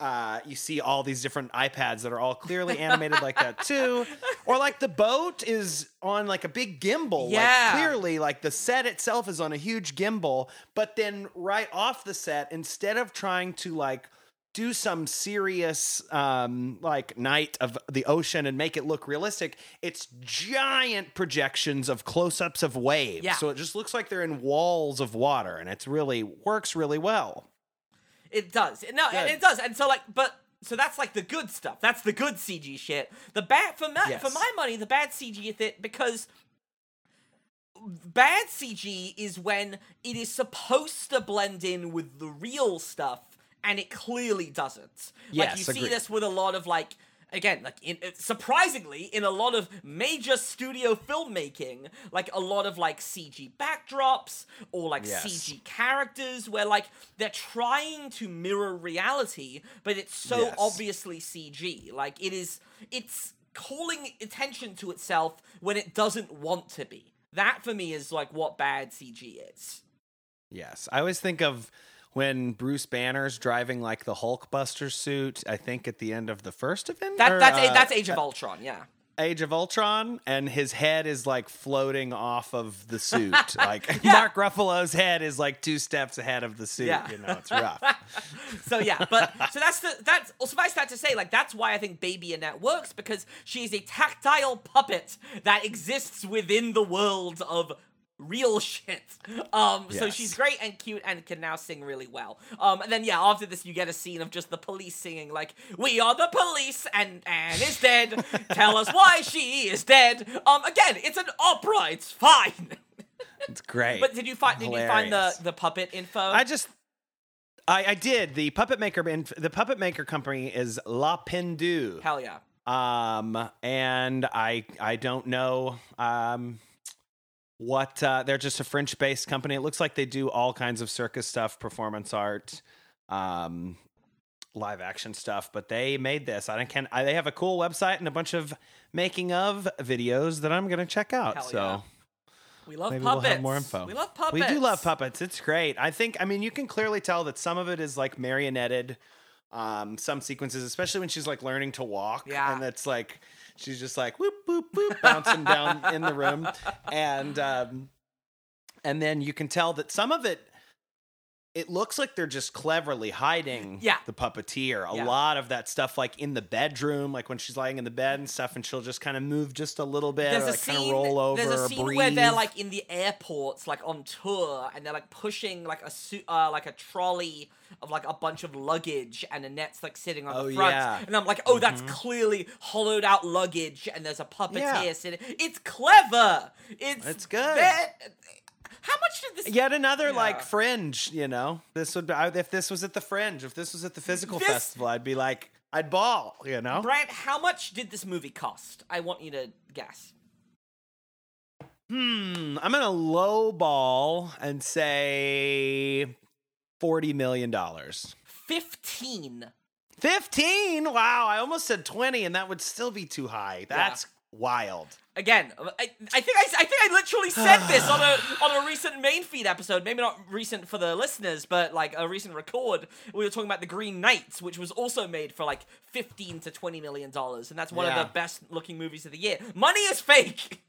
Uh, you see all these different iPads that are all clearly animated like that too. Or like the boat is on like a big gimbal. Yeah. Like clearly like the set itself is on a huge gimbal, but then right off the set, instead of trying to like do some serious um, like night of the ocean and make it look realistic, it's giant projections of close-ups of waves. Yeah. So it just looks like they're in walls of water, and it's really works really well. It does. No, good. It does. And so, like, but, so that's, like, the good stuff. That's the good C G shit. The bad, for my, yes. for my money, the bad C G th- because bad C G is when it is supposed to blend in with the real stuff, and it clearly doesn't. Yes, like, you agreed. See this with a lot of, like, again, like, in, surprisingly, in a lot of major studio filmmaking, like, a lot of, like, C G backdrops or, like, yes. C G characters where, like, they're trying to mirror reality, but it's so yes. obviously C G. Like, it is, it's calling attention to itself when it doesn't want to be. That, for me, is, like, what bad C G is. Yes. I always think of when Bruce Banner's driving, like, the Hulkbuster suit, I think at the end of the first event? That, or, that's, uh, that's Age of Ultron, yeah. Age of Ultron, and his head is, like, floating off of the suit. Like, yeah. Mark Ruffalo's head is, like, two steps ahead of the suit. Yeah. You know, it's rough. So, yeah, but, so that's the, that's, suffice that to say, like, that's why I think Baby Annette works, because she is a tactile puppet that exists within the world of real shit. Um, yes. So she's great and cute and can now sing really well. Um, and then, yeah, after this, you get a scene of just the police singing, like, we are the police and Anne is dead. Tell us why she is dead. Um, again, it's an opera. It's fine. It's great. But did you find, did you find the, the puppet info? I just, I, I did. The puppet maker, the puppet maker company is La Pendue. Hell yeah. Um, and I, I don't know, um, What uh, they're just a French-based company. It looks like they do all kinds of circus stuff, performance art, um, live action stuff. But they made this. I can. I, they have a cool website and a bunch of making of videos that I'm gonna check out. Hell so yeah. we love maybe puppets. We'll have more info. We love puppets. We do love puppets. It's great. I think. I mean, you can clearly tell that some of it is like marionetted. Um, some sequences, especially when she's like learning to walk, yeah. and that's like. She's just like, whoop, whoop, whoop, bouncing down in the room. And um, and then you can tell that some of it, it looks like they're just cleverly hiding yeah. the puppeteer. A yeah. lot of that stuff, like in the bedroom, like when she's lying in the bed and stuff, and she'll just kind of move just a little bit, there's or like kind of roll over, there's a scene breathe. Where they're like in the airports, like on tour, and they're like pushing like a su- uh, like a trolley of like a bunch of luggage, and Annette's like sitting on oh, the front, yeah. and I'm like, oh, that's mm-hmm. clearly hollowed out luggage, and there's a puppeteer yeah. sitting. It's clever. It's it's good. Ve- How much did this? Yet another yeah. like Fringe, you know. This would be, I, if this was at the Fringe, if this was at the Physical this... Festival, I'd be like, I'd ball, you know. Brad, how much did this movie cost? I want you to guess. Hmm, I'm gonna low ball and say forty million dollars. Fifteen. Fifteen? Wow! I almost said twenty, and that would still be too high. That's yeah. wild. Again, I, I think I, I think I literally said this on a on a recent main feed episode. Maybe not recent for the listeners, but like a recent record. We were talking about The Green Knights, which was also made for like fifteen to twenty million dollars, and that's one yeah. of the best looking movies of the year. Money is fake.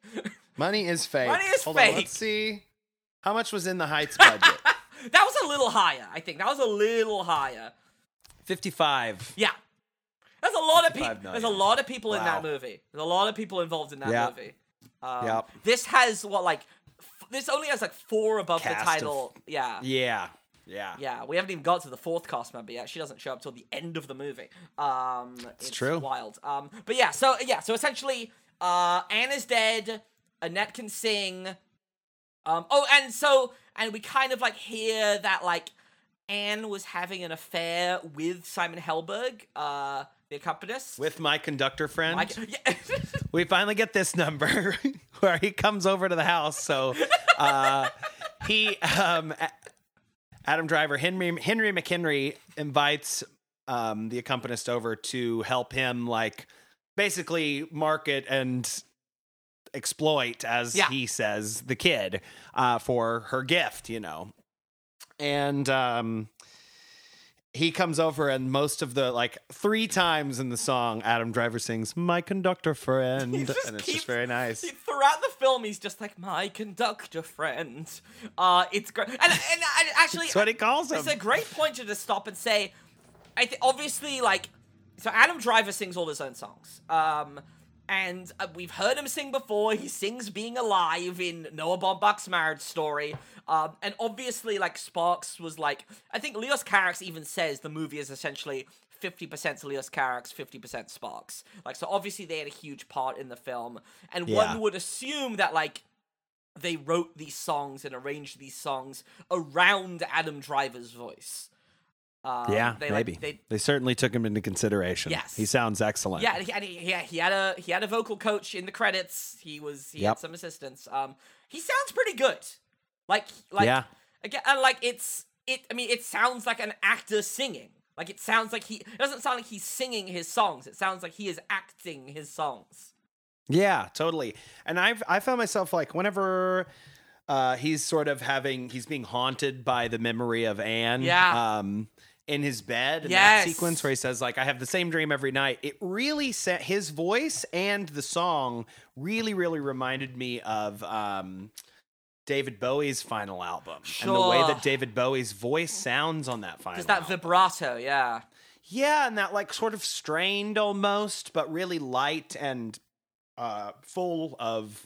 Money is fake. Money is Hold fake. On, let's see how much was in the Heights budget. That was a little higher. I think that was a little higher. Fifty-five. Yeah. There's a lot of people. There's a lot of people wow. in that movie. There's a lot of people involved in that yep. movie. Um, yep. This has what like, f- this only has like four above cast the title. Of... Yeah. Yeah. Yeah. Yeah. We haven't even got to the fourth cast member yet. She doesn't show up till the end of the movie. Um, it's, it's true. Wild. Um, but yeah. So yeah. So essentially, uh, Anne is dead. Annette can sing. Um. Oh, and so and we kind of like hear that like Anne was having an affair with Simon Helberg. Uh. The accompanist. With my conductor friend. My, yeah. We finally get this number where he comes over to the house. So uh, he, um, Adam Driver, Henry, Henry McHenry invites um, the accompanist over to help him, like, basically market and exploit, as yeah. he says, the kid uh, for her gift, you know. And... Um, he comes over and most of the, like, three times in the song, Adam Driver sings, my conductor friend. And it's keeps, just very nice. He, throughout the film, he's just like, my conductor friend. Uh, it's great. And, and, and actually, that's what he calls him. It's a great point to just stop and say, I th- obviously, like, so Adam Driver sings all his own songs. Um, and uh, we've heard him sing before. He sings Being Alive in Noah Baumbach's Marriage Story. Um, and obviously, like, Sparks was, like... I think Leos Carax even says the movie is essentially fifty percent Leos Carax, fifty percent Sparks. Like, so obviously they had a huge part in the film. And yeah. one would assume that, like, they wrote these songs and arranged these songs around Adam Driver's voice. Um, yeah, they, maybe like, they, they certainly took him into consideration. Yes, he sounds excellent. Yeah, he, he, he had a he had a vocal coach in the credits. He was he yep. had some assistance. Um, he sounds pretty good. Like like yeah. again, like it's it. I mean, it sounds like an actor singing. Like it sounds like he it doesn't sound like he's singing his songs. It sounds like he is acting his songs. Yeah, totally. And I've I found myself like whenever. Uh, he's sort of having, he's being haunted by the memory of Anne yeah. um, in his bed. In yes. that sequence where he says, like, I have the same dream every night. It really set his voice and the song really, really reminded me of um, David Bowie's final album. Sure. And the way that David Bowie's voice sounds on that final album. Just that album. Vibrato, yeah. Yeah, and that, like, sort of strained almost, but really light and uh, full of...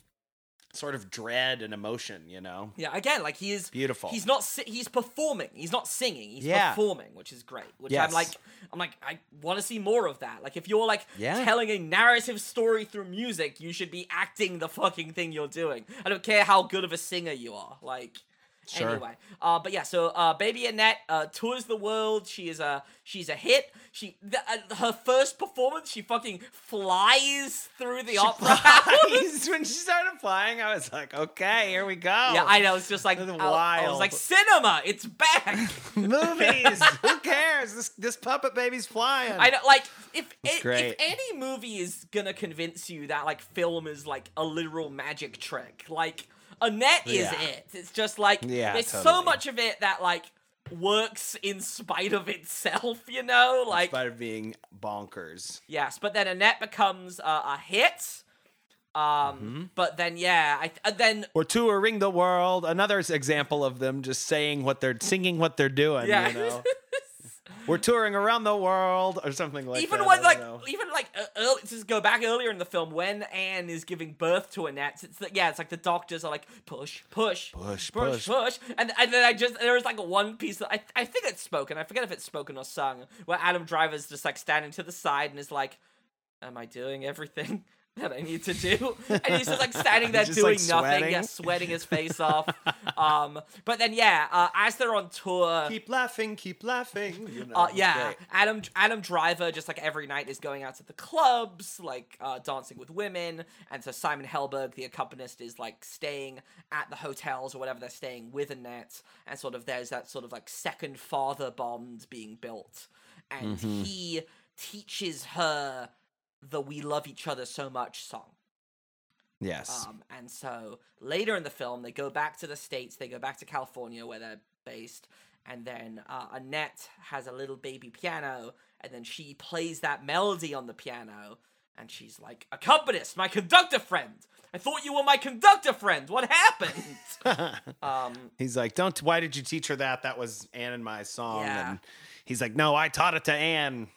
sort of dread and emotion, you know? Yeah, again, like he is... Beautiful. He's not... Si- he's performing. He's not singing. He's yeah. performing, which is great. Which yes. I'm like... I'm like, I want to see more of that. Like, if you're, like, yeah. telling a narrative story through music, you should be acting the fucking thing you're doing. I don't care how good of a singer you are. Like... Sure. Anyway, uh, but yeah, so uh, Baby Annette uh, tours the world. She is a she's a hit. She the, uh, her first performance, she fucking flies through the she opera. Flies. When she started flying, I was like, okay, here we go. Yeah, I know. It's just like wild. I, I was like, cinema, it's back. Movies, who cares? This this puppet baby's flying. I don't like if it, if any movie is gonna convince you that like film is like a literal magic trick, like. Annette is yeah. it. It's just like yeah, there's totally. so much of it that like works in spite of itself, you know, like in spite of being bonkers. Yes, but then Annette becomes uh, a hit. Um, mm-hmm. But then yeah, I th- then or touring the world. Another example of them just saying what they're singing, what they're doing. Yeah. You know? We're touring around the world or something like even that. When, like, even like, even uh, like, just go back earlier in the film when Anne is giving birth to Annette. It's, it's yeah, it's like the doctors are like push, push, push, push, push, push. and and then I just there was like one piece that I I think it's spoken. I forget if it's spoken or sung. Where Adam Driver's just like standing to the side and is like, "Am I doing everything that I need to do?" And he's just like standing there just, doing like, nothing, yeah, sweating his face off. Um, but then yeah, uh, as they're on tour, keep laughing, keep laughing. You know, uh, yeah, great. Adam Adam Driver just like every night is going out to the clubs, like uh, dancing with women, and so Simon Helberg, the accompanist, is like staying at the hotels or whatever they're staying with Annette, and sort of there's that sort of like second father bond being built, and mm-hmm. he teaches her the "We Love Each Other So Much" song. Yes. Um, and so later in the film, they go back to the States. They go back to California where they're based. And then uh, Annette has a little baby piano. And then she plays that melody on the piano. And she's like, "Accompanist, my conductor friend. I thought you were my conductor friend. What happened?" um, He's like, "Don't, why did you teach her that? That was Anne and my song." Yeah. And he's like, "No, I taught it to Anne."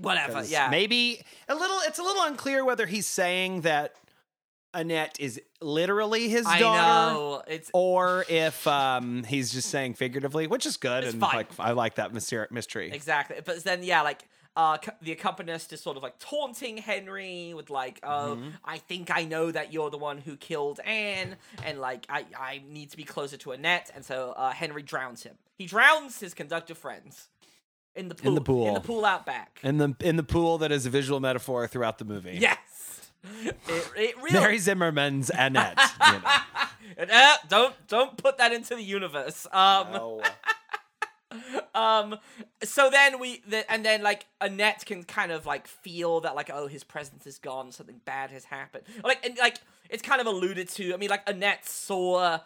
Whatever, yeah. Maybe a little. It's a little unclear whether he's saying that Annette is literally his I daughter, know. It's... or if um, he's just saying figuratively, which is good. It's and fine. Like, I like that mystery. Exactly, but then yeah, like uh, the accompanist is sort of like taunting Henry with like, "Oh, mm-hmm. I think I know that you're the one who killed Anne, and like I, I need to be closer to Annette," and so uh, Henry drowns him. He drowns his conductor friends. In the pool. In the pool. In the pool out back. In the in the pool that is a visual metaphor throughout the movie. Yes. It, it really... Mary Zimmerman's Annette. You know. uh, don't don't put that into the universe. Um, no. um. So then we the, and then like Annette can kind of like feel that like, oh, his presence is gone. Something bad has happened. Like and like it's kind of alluded to. I mean, like Annette saw.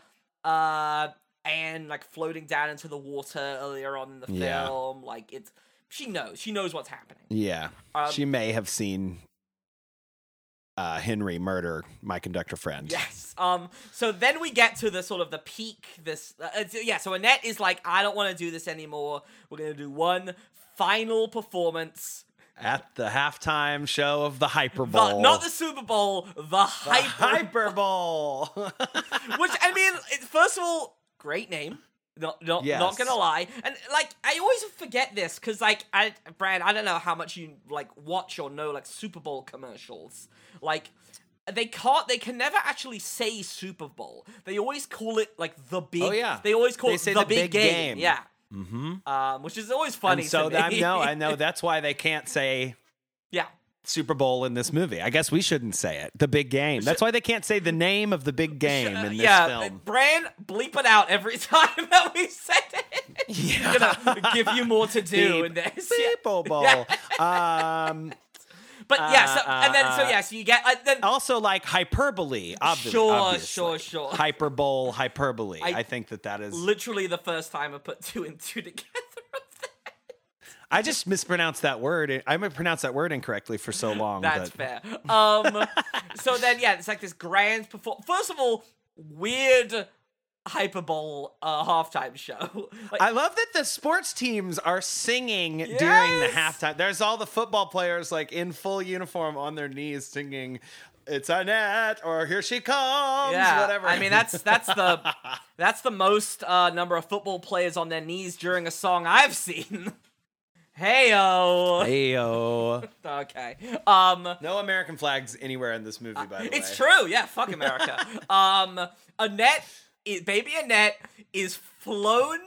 Uh, And like floating down into the water earlier on in the yeah. film, like it's she knows she knows what's happening. Yeah, um, she may have seen uh, Henry murder my conductor friend. Yes. Um. So then we get to the sort of the peak. This uh, yeah. So Annette is like, "I don't want to do this anymore. We're gonna do one final performance." At the halftime show of the Hyper Bowl. The, not the Super Bowl. The, the Hyper Bowl. Which I mean, it, first of all. Great name, not not, yes. not gonna lie, and like I always forget this because like I, Brad, I don't know how much you like watch or know like Super Bowl commercials. Like they can't, they can never actually say Super Bowl. They always call it like the big. Oh yeah. They always call they it the, the big, big game. game. Yeah. Mm-hmm. Um, which is always funny. And so to that, me. I know, I know. That's why they can't say yeah. Super Bowl in this movie. I guess we shouldn't say it. The big game. That's why they can't say the name of the big game in this yeah, film. Brand, bleep it out every time that we said it. Yeah. Gonna give you more to do Beep. in this. Super Bowl. Yeah. Um, but yeah, so, uh, and then so yeah, so you get uh, then also like hyperbole. Obviously, sure, obviously. sure, sure. Hyper Bowl, hyperbole. I, I think that that is literally the first time I put two and two together. I just mispronounced that word. I mispronounced that word incorrectly for so long. That's but... fair. Um, so then, yeah, it's like this grand performance. First of all, weird Hyper Bowl uh, halftime show. Like, I love that the sports teams are singing yes! during the halftime. There's all the football players like in full uniform on their knees singing, "It's Annette," or "Here she comes," yeah. whatever. I mean, that's that's the that's the most uh, number of football players on their knees during a song I've seen. Heyo. Heyo. Okay. Um, no American flags anywhere in this movie, by the it's way. It's true. Yeah. Fuck America. um, Annette, baby Annette, is flown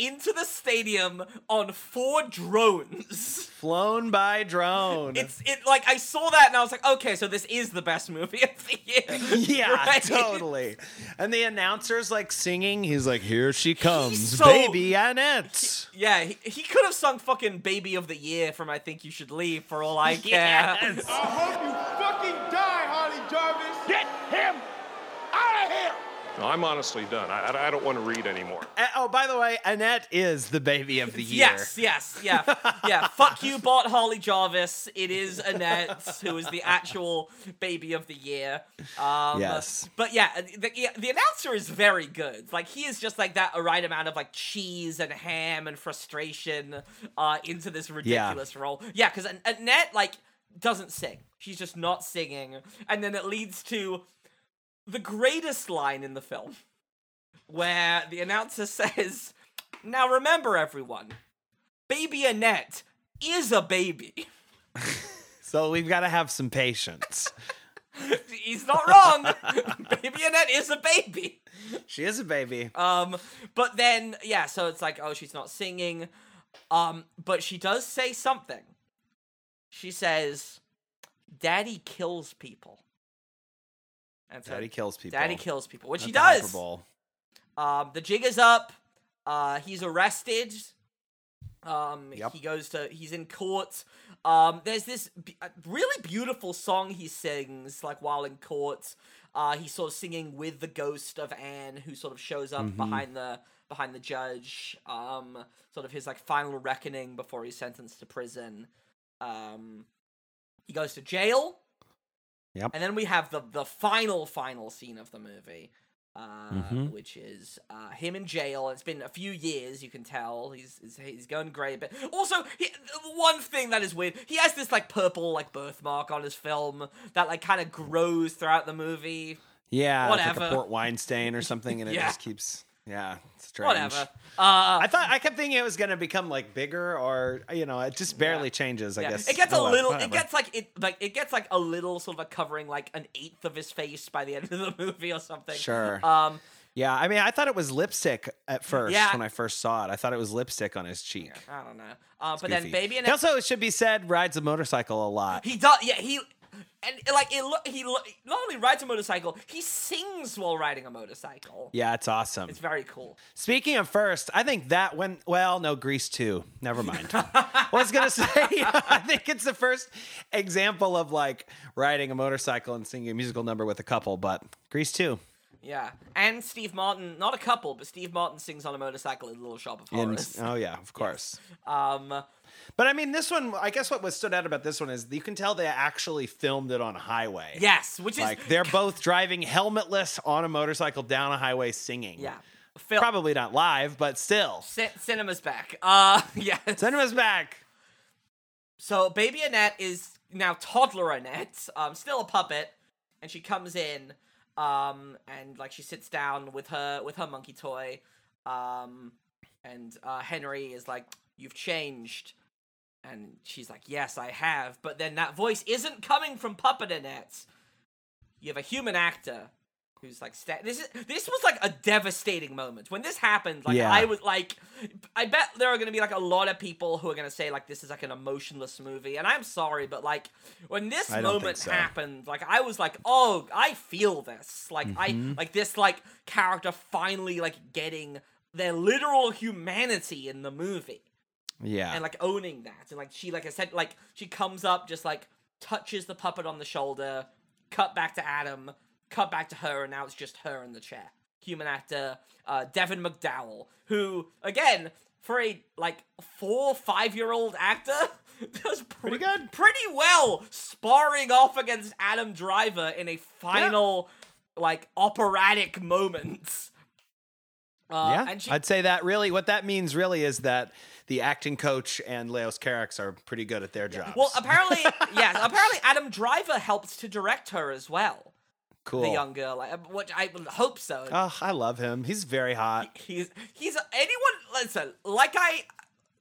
into the stadium on four drones. Flown by drone. It's it like I saw that and I was like, okay, so this is the best movie of the year. Yeah, right? Totally. And the announcer's like singing. He's like, "Here she comes, so, baby Annette." He, yeah, he, he could have sung fucking "Baby of the Year" from "I Think You Should Leave" for all I care. Yes. I hope you fucking die, Holly Jarvis. Get him out of here. No, I'm honestly done. I, I, I don't want to read anymore. Uh, oh, by the way, Annette is the baby of the year. Yes, yes, yeah. Yeah, fuck you, bot Holly Jarvis. It is Annette who is the actual baby of the year. Um, yes. But yeah, the, the announcer is very good. Like, he is just like that right amount of like cheese and ham and frustration uh, into this ridiculous yeah. role. Yeah, because Annette, like, doesn't sing. She's just not singing. And then it leads to the greatest line in the film, where the announcer says, "Now remember, everyone, baby Annette is a baby." So we've got to have some patience. He's not wrong. Baby Annette is a baby. She is a baby. Um, but then, yeah, so it's like, oh, she's not singing. Um, but she does say something. She says, "Daddy kills people." And so Daddy kills people. Daddy kills people, which That's he does. Hyper Bowl. Um, the jig is up. Uh, he's arrested. Um, yep. He goes to. He's in court. Um, there's this b- really beautiful song he sings, like while in court. Uh, he's sort of singing with the ghost of Anne, who sort of shows up mm-hmm. behind the behind the judge. Um, sort of his like final reckoning before he's sentenced to prison. Um, he goes to jail. Yep. And then we have the, the final, final scene of the movie, uh, mm-hmm. which is uh, him in jail. It's been a few years, you can tell. He's he's going grey a bit. Also, he, one thing that is weird, he has this, like, purple, like, birthmark on his film that, like, kind of grows throughout the movie. Yeah, whatever. It's like a port wine stain or something, and it yeah. just keeps... Yeah, it's strange. Whatever. Uh, I thought I kept thinking it was gonna become like bigger, or you know, it just barely yeah. changes. I yeah. guess it gets oh, a little. Whatever. It gets like it like it gets like a little sort of like covering like an eighth of his face by the end of the movie or something. Sure. Um. Yeah, I mean, I thought it was lipstick at first yeah. when I first saw it. I thought it was lipstick on his cheek. Yeah, I don't know. Uh, but goofy. Then baby and also it should be said rides a motorcycle a lot. He does. Yeah. He. And, like, it, lo- he lo- not only rides a motorcycle, he sings while riding a motorcycle. Yeah, it's awesome. It's very cool. Speaking of first, I think that when, well, no, Grease two. Never mind. I was going to say, I think it's the first example of, like, riding a motorcycle and singing a musical number with a couple, but Grease two. Yeah, and Steve Martin, not a couple, but Steve Martin sings on a motorcycle in Little Shop of Horrors. In, oh, yeah, of course. Yes. Um... But I mean, this one, I guess what was stood out about this one is you can tell they actually filmed it on a highway. Yes, which is... Like, they're both driving helmetless on a motorcycle down a highway singing. Yeah. Fil- Probably not live, but still. C- cinema's back. Uh, yeah. Cinema's back. So, baby Annette is now toddler Annette, um, still a puppet, and she comes in, um, and, like, she sits down with her, with her monkey toy, um, and uh, Henry is like, "You've changed." And she's like, "Yes, I have." But then that voice isn't coming from Puppet Annette. You have a human actor who's like sta- this is this was like a devastating moment when this happened. Like yeah. I was like, I bet there are going to be like a lot of people who are going to say like this is like an emotionless movie, and I'm sorry, but like when this I moment so. happened, like I was like, oh, I feel this. Like mm-hmm. I like this like character finally like getting their literal humanity in the movie. Yeah, and like owning that, and like she like I said, like she comes up just like touches the puppet on the shoulder. Cut back to Adam, cut back to her, and now it's just her in the chair. Human actor, uh, Devin McDowell, who, again, for a, like, four, five-year-old actor, does pre- pretty good, pretty well sparring off against Adam Driver in a final, yeah. like, operatic moment. Uh, yeah, and she- I'd say that really, what that means really is that the acting coach and Leos Carax are pretty good at their jobs. Well, apparently, yes, apparently Adam Driver helps to direct her as well. Cool. The young girl, like, which I hope so. Oh, I love him. He's very hot. He, he's, he's, anyone, listen, like I,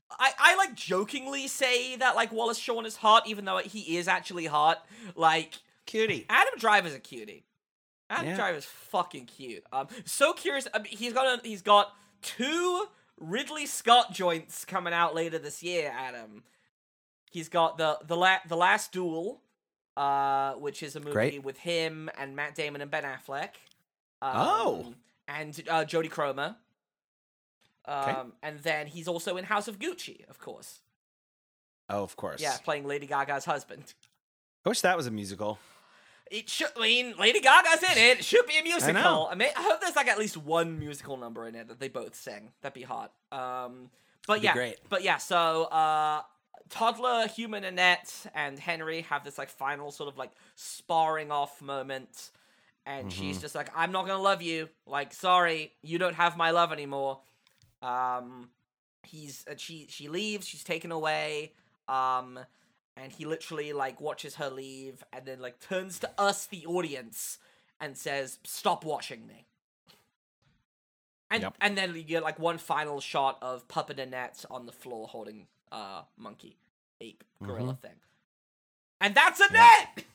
I, I like jokingly say that like Wallace Shawn is hot, even though he is actually hot. Like, cutie. Adam Driver's a cutie. Adam yeah. Driver's fucking cute. Um, so curious. I mean, he's got a, he's got two Ridley Scott joints coming out later this year. Adam. He's got the the la- the Last Duel, uh, which is a movie Great. with him and Matt Damon and Ben Affleck. Um, oh. And uh, Jodie Comer. Um, okay. And then he's also in House of Gucci, of course. Oh, of course. Yeah, playing Lady Gaga's husband. I wish that was a musical. It should, I mean, Lady Gaga's in it. It should be a musical. I know. I, mean, I hope there's like at least one musical number in it that they both sing. That'd be hot. Um, but That'd yeah, be great. But yeah. So uh, toddler human Annette and Henry have this like final sort of like sparring off moment, and mm-hmm. she's just like, "I'm not gonna love you. Like, sorry, you don't have my love anymore." Um, he's uh, she she leaves. She's taken away. Um. And he literally, like, watches her leave and then, like, turns to us, the audience, and says, "Stop watching me." And yep. and then you get, like, one final shot of Puppet Annette on the floor holding uh monkey, ape, gorilla mm-hmm. thing. And that's Annette! Yep.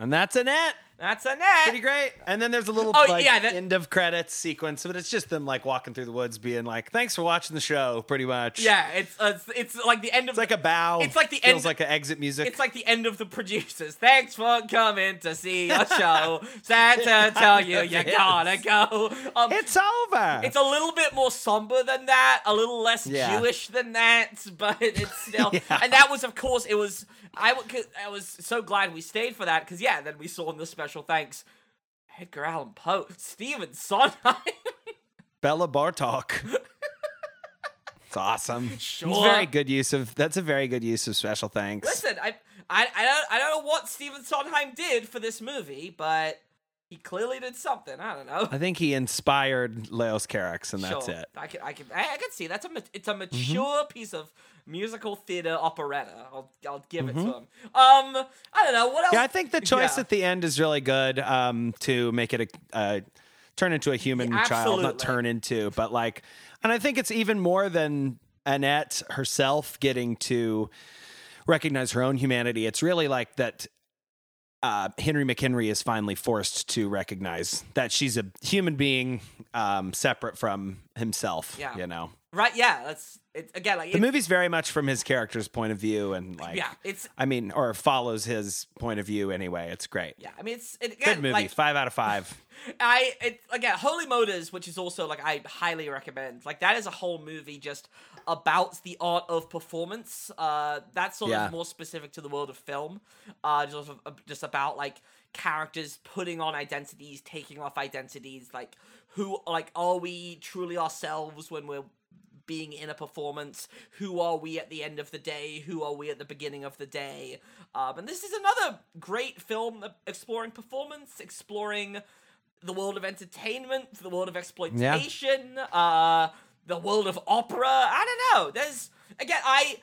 And that's Annette! That's Annette! Pretty great. And then there's a little, oh, like, yeah, that... end of credits sequence, but it's just them, like, walking through the woods being like, "Thanks for watching the show," pretty much. Yeah, it's uh, it's, it's like the end of... It's like a bow. It's like the Feels end... Feels like an exit music. It's like the end of the producers. "Thanks for coming to see our show. Sad to tell you, you is. gotta go." Um, it's over! It's a little bit more somber than that, a little less yeah. Jewish than that, but it's still... yeah. And that was, of course, it was... I, w- I was so glad we stayed for that, because, yeah, then we saw in the special thanks, Edgar Allan Poe, Stephen Sondheim. Bela Bartok. It's awesome. Sure. It's very good use of, that's a very good use of special thanks. Listen, I, I, I, don't, I don't know what Stephen Sondheim did for this movie, but he clearly did something. I don't know. I think he inspired Leos Carax, and that's sure. it. I can, I can, I, I can see that's a, it's a mature mm-hmm. piece of musical theater operetta. I'll, I'll give mm-hmm. it to him. Um, I don't know what else. Yeah, I think the choice yeah. at the end is really good. Um, to make it a uh, turn into a human yeah, child, not turn into, but like, and I think it's even more than Annette herself getting to recognize her own humanity. It's really like that. Uh, Henry McHenry is finally forced to recognize that she's a human being, um, separate from himself, yeah. you know? Right. Yeah. That's it, again, like the it, movie's very much from his character's point of view, and like, yeah, it's, I mean, or follows his point of view anyway. It's great. Yeah. I mean, it's it, again, good movie. Like, five out of five. I, it, again, Holy Motors, which is also like, I highly recommend, like that is a whole movie just about the art of performance. Uh, that's sort yeah. of more specific to the world of film. Uh, just, just about like characters putting on identities, taking off identities, like who, like, are we truly ourselves when we're being in a performance? Who are we at the end of the day? Who are we at the beginning of the day? Um, and this is another great film exploring performance, exploring the world of entertainment, the world of exploitation, yeah. uh, the world of opera. I don't know. There's, again, I,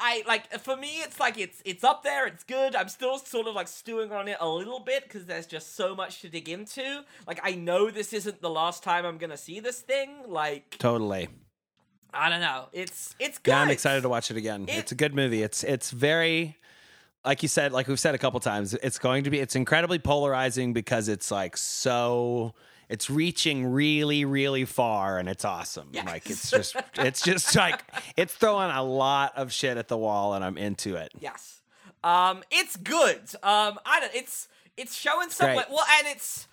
I like, for me, it's like, it's, it's up there. It's good. I'm still sort of like stewing on it a little bit, 'cause there's just so much to dig into. Like, I know this isn't the last time I'm going to see this thing. Like, totally. I don't know. It's it's good. Yeah, I'm excited to watch it again. It, it's a good movie. It's it's very, like you said, like we've said a couple times, it's going to be, it's incredibly polarizing because it's like so It's reaching really, really far, and it's awesome. Yes. Like it's just, it's just like it's throwing a lot of shit at the wall, and I'm into it. Yes, um, it's good. Um, I don't. It's it's showing somewhere. Well, and it's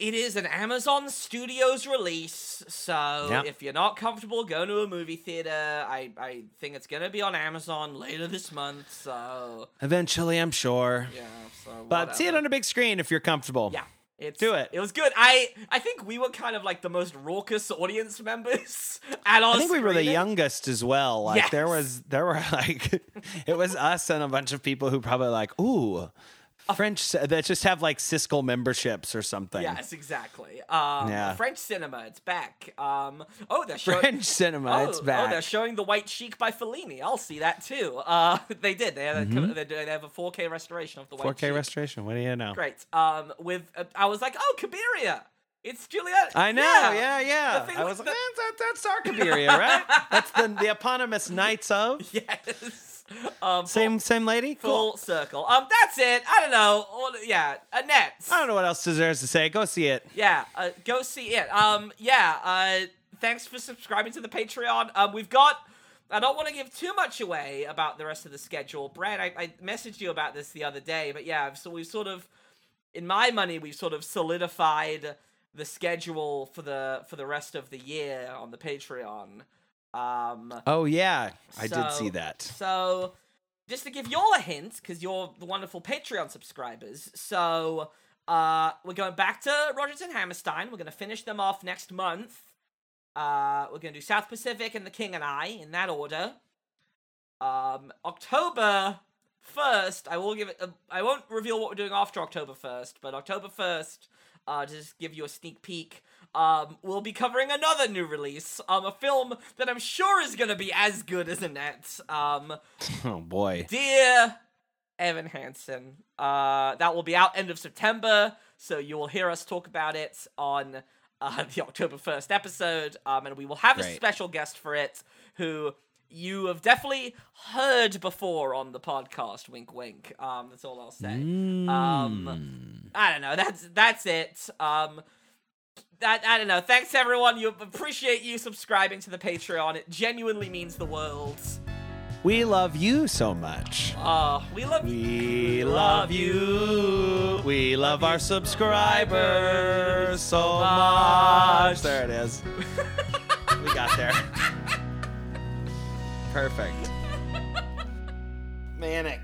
it is an Amazon Studios release. So yep. if you're not comfortable going to a movie theater, I I think it's gonna be on Amazon later this month. So eventually, I'm sure. Yeah. So but whatever. See it on a big screen if you're comfortable. Yeah. It's, do it. It was good. I, I think we were kind of like the most raucous audience members at our I think screening. We were the youngest as well. Like yes. there was, there were like, it was us and a bunch of people who probably like, ooh, a, French, that just have like Siskel memberships or something. Yes, exactly. Um, yeah. French cinema, it's back. Um, oh, they're showing. French cinema, oh, it's back. Oh, they're showing The White Sheik by Fellini. I'll see that too. Uh, they did. They have, mm-hmm. a, they have a four K restoration of The White Sheik. four K restoration, what do you know? Great. Um, with uh, I was like, oh, Cabiria. It's Juliet. I know, yeah, yeah. yeah. I was the... like, that, that's our Cabiria, right? That's the, the eponymous Knights of. Yes. Um, same full, same lady? Full cool. circle. Um, that's it. I don't know. Yeah, Annette. I don't know what else deserves to say. Go see it. Yeah, uh, go see it. Um, yeah, uh, thanks for subscribing to the Patreon. Um, we've got... I don't want to give too much away about the rest of the schedule. Brad, I, I messaged you about this the other day, but yeah, so we've sort of... In my money, we've sort of solidified the schedule for the for the rest of the year on the Patreon. Um, oh, yeah, I so, did see that. So just to give you all a hint, because you're the wonderful Patreon subscribers. So uh, we're going back to Rodgers and Hammerstein. We're going to finish them off next month. Uh, we're going to do South Pacific and The King and I in that order. Um, October first, I will give it. A, I won't reveal what we're doing after October first, but October first, uh, just give you a sneak peek. Um, we'll be covering another new release, um, a film that I'm sure is going to be as good as Annette. Um, oh boy. Dear Evan Hansen. Uh, that will be out end of September, so you will hear us talk about it on uh, the October first episode, um, and we will have right. a special guest for it, who you have definitely heard before on the podcast, wink wink. Um, that's all I'll say. Mm. Um, I don't know, that's, that's it. Um... I, I don't know. Thanks, everyone. You appreciate you subscribing to the Patreon. It genuinely means the world. We love you so much. Oh, we love we you. We love you. We love our subscribers so much. There it is. We got there. Perfect. Manic.